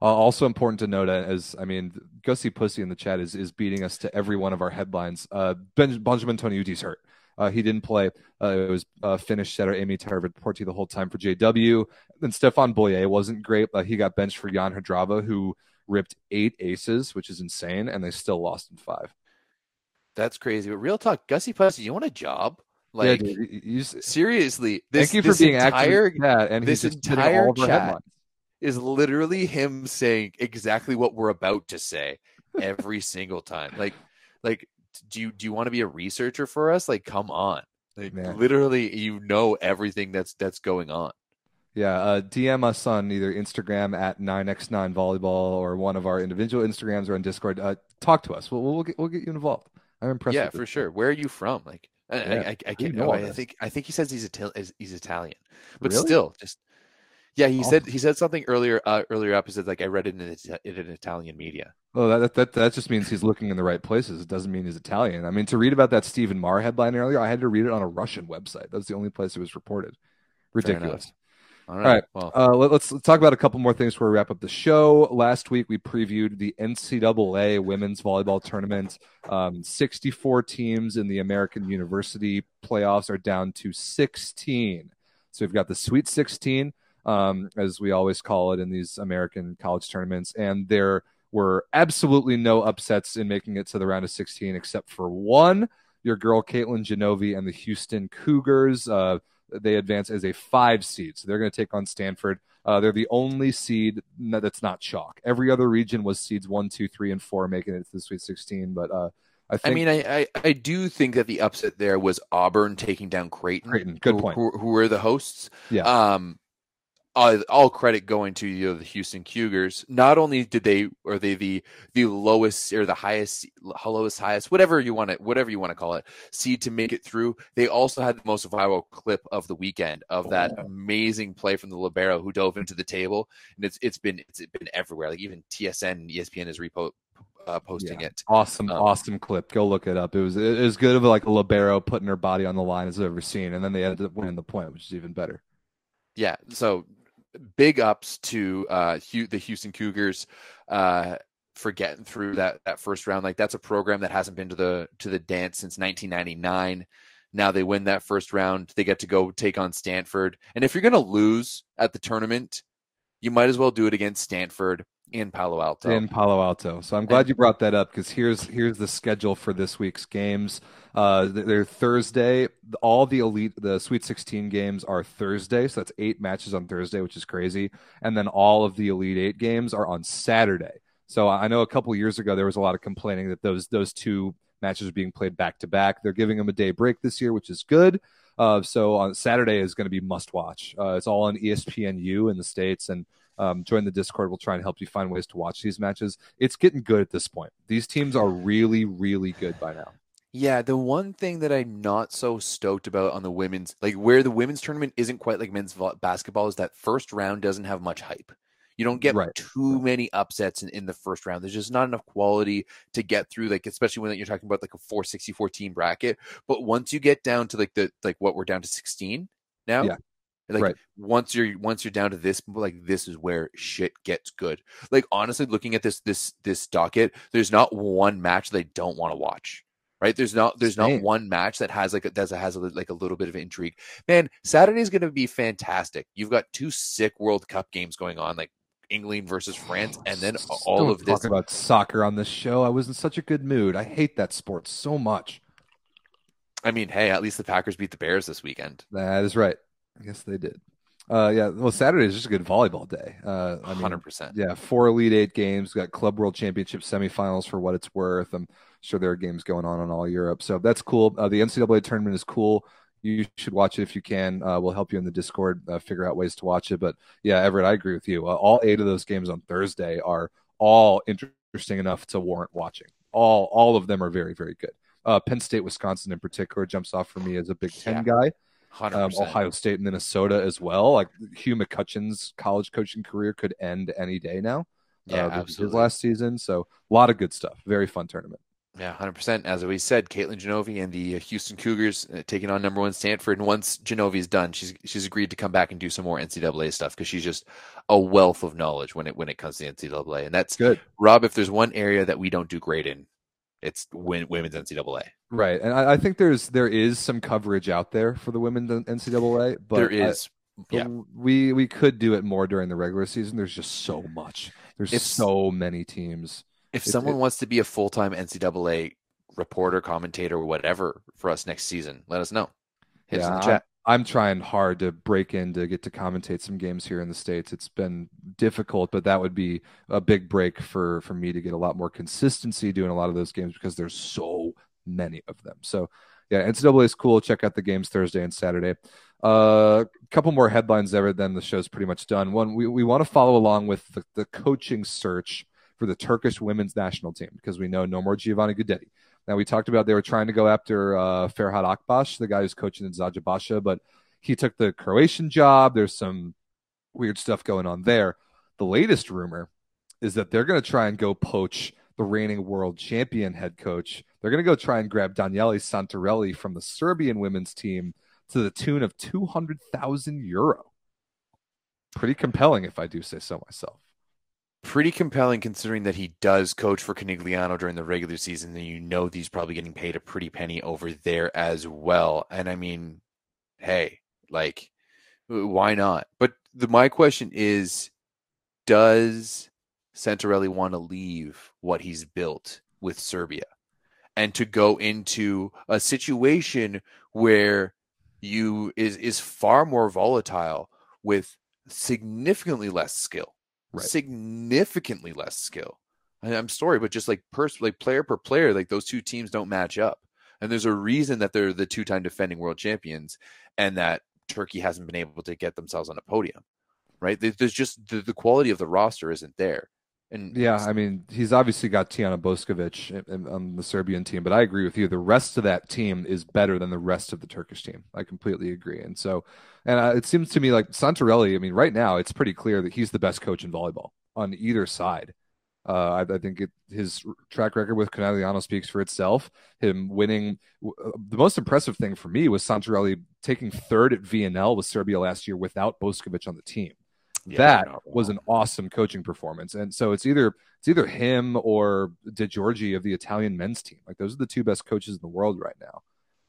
Uh, also important to note, as I mean, Gussie Pussy in the chat is is beating us to every one of our headlines. Uh, ben, Benjamin Toniuti's hurt. Uh, he didn't play. Uh, it was uh, Finnish setter Amy Tervaportti the whole time for J W. Then Stefan Boyer wasn't great. Uh, he got benched for Jan Hadrava, who ripped eight aces, which is insane, and they still lost in five. That's crazy. But real talk, Gussie Pussy, you want a job? Like, yeah, dude, you, seriously. This, thank you this for being entire, active. Yeah, and this entire all chat is literally him saying exactly what we're about to say every single time. Like, like. Do you do you want to be a researcher for us? Like, come on! Like, Man. literally, you know everything that's that's going on. Yeah, uh, D M us on either Instagram at nine by nine volleyball or one of our individual Instagrams or on Discord. Uh, talk to us. We'll we'll get, we'll get you involved. I'm impressed. Yeah, with for it. sure. Where are you from? Like, yeah. I I, I, I can't you know. I, I think I think he says he's Itali- he's Italian, but really? still, just Yeah, he oh. said he said something earlier uh, earlier episodes. Like I read it in, in, in Italian media. Well, that, that that that just means he's looking in the right places. It doesn't mean he's Italian. I mean, to read about that Stephen Marr headline earlier, I had to read it on a Russian website. That was the only place it was reported. Ridiculous. All right. All right. Well, uh, let, let's, let's talk about a couple more things before we wrap up the show. Last week, we previewed the N C double A women's volleyball tournament. Um, sixty-four teams in the American University playoffs are down to sixteen. So we've got the Sweet sixteen, um, as we always call it in these American college tournaments. And there were absolutely no upsets in making it to the round of sixteen, except for one. Your girl, Caitlin Genovi, and the Houston Cougars. Uh, They advance as a five seed, so they're going to take on Stanford. Uh, they're the only seed that's not chalk. Every other region was seeds one, two, three, and four making it to the Sweet sixteen. But uh, I, think... I mean, I, I I do think that the upset there was Auburn taking down Creighton. Creighton, good who, point. Who, who were the hosts? Yeah. Um, all, all credit going to you know, the Houston Cougars. Not only did they are they the the lowest or the highest lowest highest whatever you want to whatever you want to call it seed to make it through. They also had the most viral clip of the weekend of that oh. amazing play from the libero who dove into the table, and it's it's been it's been everywhere. Like even T S N, E S P N is repo uh, posting yeah. it. Awesome, um, awesome clip. Go look it up. It was it was good of like a libero putting her body on the line as I've ever seen, and then they ended up winning the point, which is even better. Yeah, so. Big ups to uh, the Houston Cougars uh, for getting through that, that first round. Like that's a program that hasn't been to the to the dance since nineteen ninety-nine. Now they win that first round. They get to go take on Stanford. And if you're going to lose at the tournament, you might as well do it against Stanford in Palo Alto. In Palo Alto. So I'm glad you brought that up because here's here's the schedule for this week's games. Uh, they're Thursday. All the elite, the Sweet sixteen games are Thursday, so that's eight matches on Thursday, which is crazy. And then all of the Elite Eight games are on Saturday. So I know a couple years ago there was a lot of complaining that those those two matches are being played back to back. They're giving them a day break this year, which is good. Uh, so on Saturday is going to be must watch. Uh, it's all on E S P N U in the States, and um, join the Discord. We'll try and help you find ways to watch these matches. It's getting good at this point. These teams are really, really good by now. Yeah, the one thing that I'm not so stoked about on the women's, like where the women's tournament isn't quite like men's basketball, is that first round doesn't have much hype. You don't get right. too many upsets in, in the first round. There's just not enough quality to get through, like especially when you're talking about like a four sixty-four team bracket. But once you get down to like the like what we're down to sixteen now, yeah. like right. once you're once you're down to this, like this is where shit gets good. Like honestly, looking at this this this docket, there's not one match they don't want to watch. Right. There's not there's Same. not one match that has like a, that has a, like a little bit of intrigue. Man, Saturday is going to be fantastic. You've got two sick World Cup games going on, like England versus France. And then all of this about soccer on this show. I was in such a good mood. I hate that sport so much. I mean, hey, at least the Packers beat the Bears this weekend. That is right. I guess they did. Uh, yeah, well, Saturday is just a good volleyball day. Uh, I mean, one hundred percent. Yeah, four Elite Eight games. We've got Club World Championship semifinals for what it's worth. I'm sure there are games going on in all Europe. So that's cool. Uh, the N C double A tournament is cool. You should watch it if you can. Uh, we'll help you in the Discord uh, figure out ways to watch it. But, yeah, Everett, I agree with you. Uh, all eight of those games on Thursday are all interesting enough to warrant watching. All, all of them are very, very good. Uh, Penn State, Wisconsin in particular jumps off for me as a Big Ten yeah. guy. Um, Ohio State and Minnesota as well. Like Hugh McCutcheon's college coaching career could end any day now. Yeah, uh, absolutely. Last season, so a lot of good stuff. Very fun tournament. Yeah, one hundred percent. As we said, Caitlin Genovi and the Houston Cougars uh, taking on number one Stanford. And once Genovi's done, she's she's agreed to come back and do some more N C double A stuff because she's just a wealth of knowledge when it when it comes to the N C double A. And that's good, Rob. If there's one area that we don't do great in, it's women's N C double A. Right. And I, I think there's there is some coverage out there for the women's N C double A, but there is I, yeah. we we could do it more during the regular season. There's just so much. There's if, so many teams. If it's, someone it, wants to be a full-time N C double A reporter, commentator, or whatever for us next season, let us know. Hit yeah, us in the chat. I, I'm trying hard to break in to get to commentate some games here in the States. It's been difficult, but that would be a big break for, for me to get a lot more consistency doing a lot of those games because there's so many of them. So, yeah, N C double A is cool. Check out the games Thursday and Saturday. A uh, couple more headlines ever, then the show's pretty much done. One, we, we want to follow along with the, the coaching search for the Turkish women's national team because we know no more Giovanni Gudeti. Now, we talked about they were trying to go after uh, Ferhat Akbaş, the guy who's coaching in Zaja Basha, but he took the Croatian job. There's some weird stuff going on there. The latest rumor is that they're going to try and go poach the reigning world champion head coach. They're going to go try and grab Daniele Santarelli from the Serbian women's team to the tune of two hundred thousand euro. Pretty compelling, if I do say so myself. Pretty compelling, considering that he does coach for Canigliano during the regular season, and you know that he's probably getting paid a pretty penny over there as well. And I mean, hey, like, why not? But the, my question is, does Santarelli want to leave what he's built with Serbia and to go into a situation where you is is far more volatile with significantly less skill? Right. Significantly less skill. And I'm sorry, but just like pers- like player per player, like those two teams don't match up. And there's a reason that they're the two-time defending world champions and that Turkey hasn't been able to get themselves on a podium, right? There's just the, the quality of the roster isn't there. And yeah, I mean, he's obviously got Tiana Boskovic on the Serbian team, but I agree with you. The rest of that team is better than the rest of the Turkish team. I completely agree. And so, and uh, it seems to me like Santarelli, I mean, right now it's pretty clear that he's the best coach in volleyball on either side. Uh, I, I think it, his track record with Canigliano speaks for itself. Him winning. Uh, the most impressive thing for me was Santarelli taking third at V N L with Serbia last year without Boskovic on the team. Yeah, that was an awesome coaching performance. And so it's either it's either him or De Giorgi of the Italian men's team. Like, those are the two best coaches in the world right now.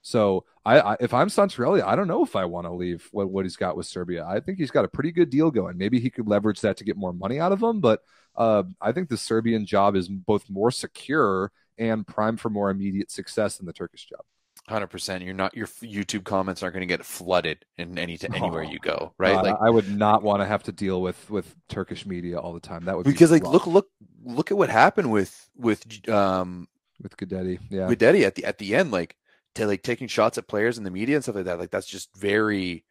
So I, I if I'm Santarelli, I don't know if I want to leave what, what he's got with Serbia. I think he's got a pretty good deal going. Maybe he could leverage that to get more money out of him. But uh, I think the Serbian job is both more secure and primed for more immediate success than the Turkish job. one hundred percent. You're not, your YouTube comments aren't going to get flooded in any to anywhere oh, you go, right? God, like, I would not want to have to deal with with Turkish media all the time. That would because be like look look look at what happened with with um with Gudeti, yeah, Gudeti at the at the end, like to like taking shots at players in the media and stuff like that. Like, that's just very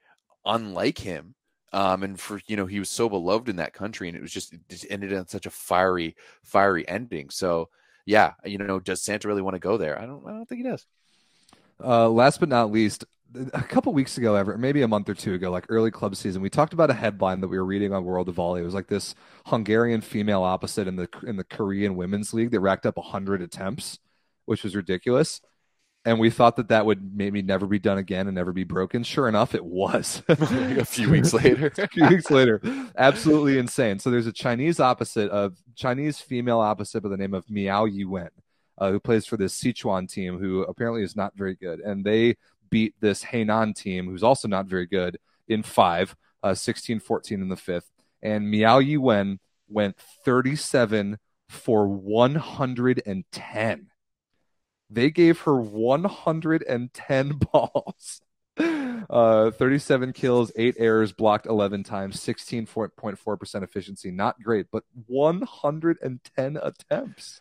unlike him. Um, and for you know he was so beloved in that country, and it was just, it just ended in such a fiery fiery ending. So yeah, you know, does Santarelli really want to go there? I don't I don't think he does. Uh, last but not least, a couple weeks ago, Everett, maybe a month or two ago, like early club season, we talked about a headline that we were reading on World of Volley. It was like this Hungarian female opposite in the in the Korean women's league that racked up one hundred attempts, which was ridiculous. And we thought that that would maybe never be done again and never be broken. Sure enough, it was. A few weeks later. A few weeks later. Absolutely insane. So there's a Chinese opposite of Chinese female opposite by the name of Miao Yiwen, Uh, who plays for this Sichuan team, who apparently is not very good. And they beat this Hainan team, who's also not very good, in five, uh, sixteen fourteen in the fifth. And Miao Yiwen went thirty-seven for one hundred ten. They gave her one hundred ten balls. Uh, thirty-seven kills, eight errors, blocked eleven times, sixteen point four percent efficiency. Not great, but one hundred ten attempts.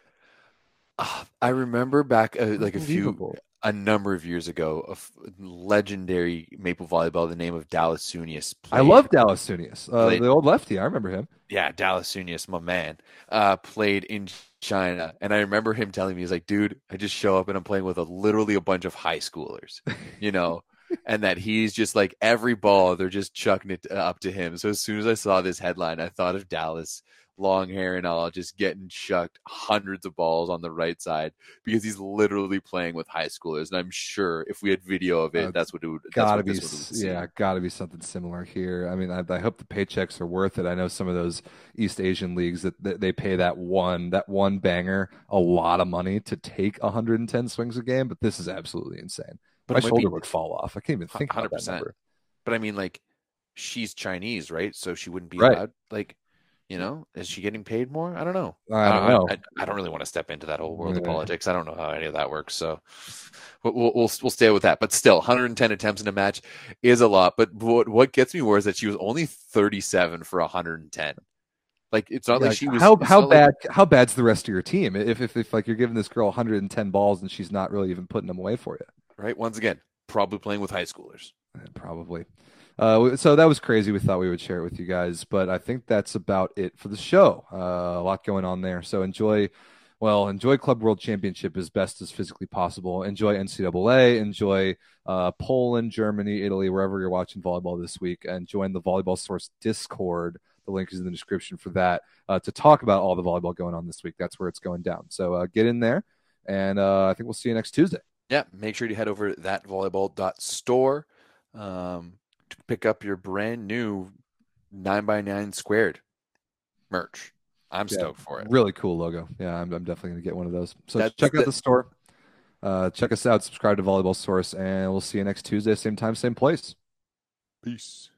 I remember back uh, like a few, a number of years ago, a f- legendary Maple volleyball, the name of Dallas-Sunius. I love Dallas-Sunius, uh, the old lefty. I remember him. Yeah, Dallas-Sunius, my man, uh, played in China. And I remember him telling me, he's like, dude, I just show up and I'm playing with a, literally a bunch of high schoolers, you know, and that he's just like every ball, they're just chucking it up to him. So as soon as I saw this headline, I thought of Dallas, long hair and all, just getting shucked hundreds of balls on the right side because he's literally playing with high schoolers. And I'm sure if we had video of it, uh, that's what it would gotta be. Yeah, gotta be something similar here. I mean, I, I hope the paychecks are worth it. I know some of those East Asian leagues that, that they pay that one that one banger a lot of money to take one hundred ten swings a game, but this is absolutely insane. But my shoulder be, would fall off. I can't even think about that number. But I mean, like, she's Chinese, right? So she wouldn't be right. allowed. Like, you know, is she getting paid more? I don't know. I don't know. I, I, I don't really want to step into that whole world yeah. of politics. I don't know how any of that works. So we'll, we'll we'll stay with that. But still, one hundred ten attempts in a match is a lot. But what what gets me more is that she was only thirty-seven for one hundred ten. Like, it's not yeah, like she was. How how bad like, how bad's the rest of your team? If if if like you're giving this girl one hundred ten balls and she's not really even putting them away for you, right? Once again, probably playing with high schoolers. Probably. Uh, so that was crazy. We thought we would share it with you guys, but I think that's about it for the show. Uh, a lot going on there. So enjoy well, enjoy Club World Championship as best as physically possible. Enjoy N C double A, enjoy uh, Poland, Germany, Italy, wherever you're watching volleyball this week, and join the Volleyball Source Discord. The link is in the description for that, uh, to talk about all the volleyball going on this week. That's where it's going down. So uh, get in there, and uh, I think we'll see you next Tuesday. Yeah, make sure you head over to that volleyball dot store um, to pick up your brand new nine by nine squared merch. I'm yeah, stoked for it. Really cool logo. Yeah, I'm, I'm definitely going to get one of those. So That's check the- out the store. Uh, check us out. Subscribe to Volleyball Source, and we'll see you next Tuesday, same time, same place. Peace.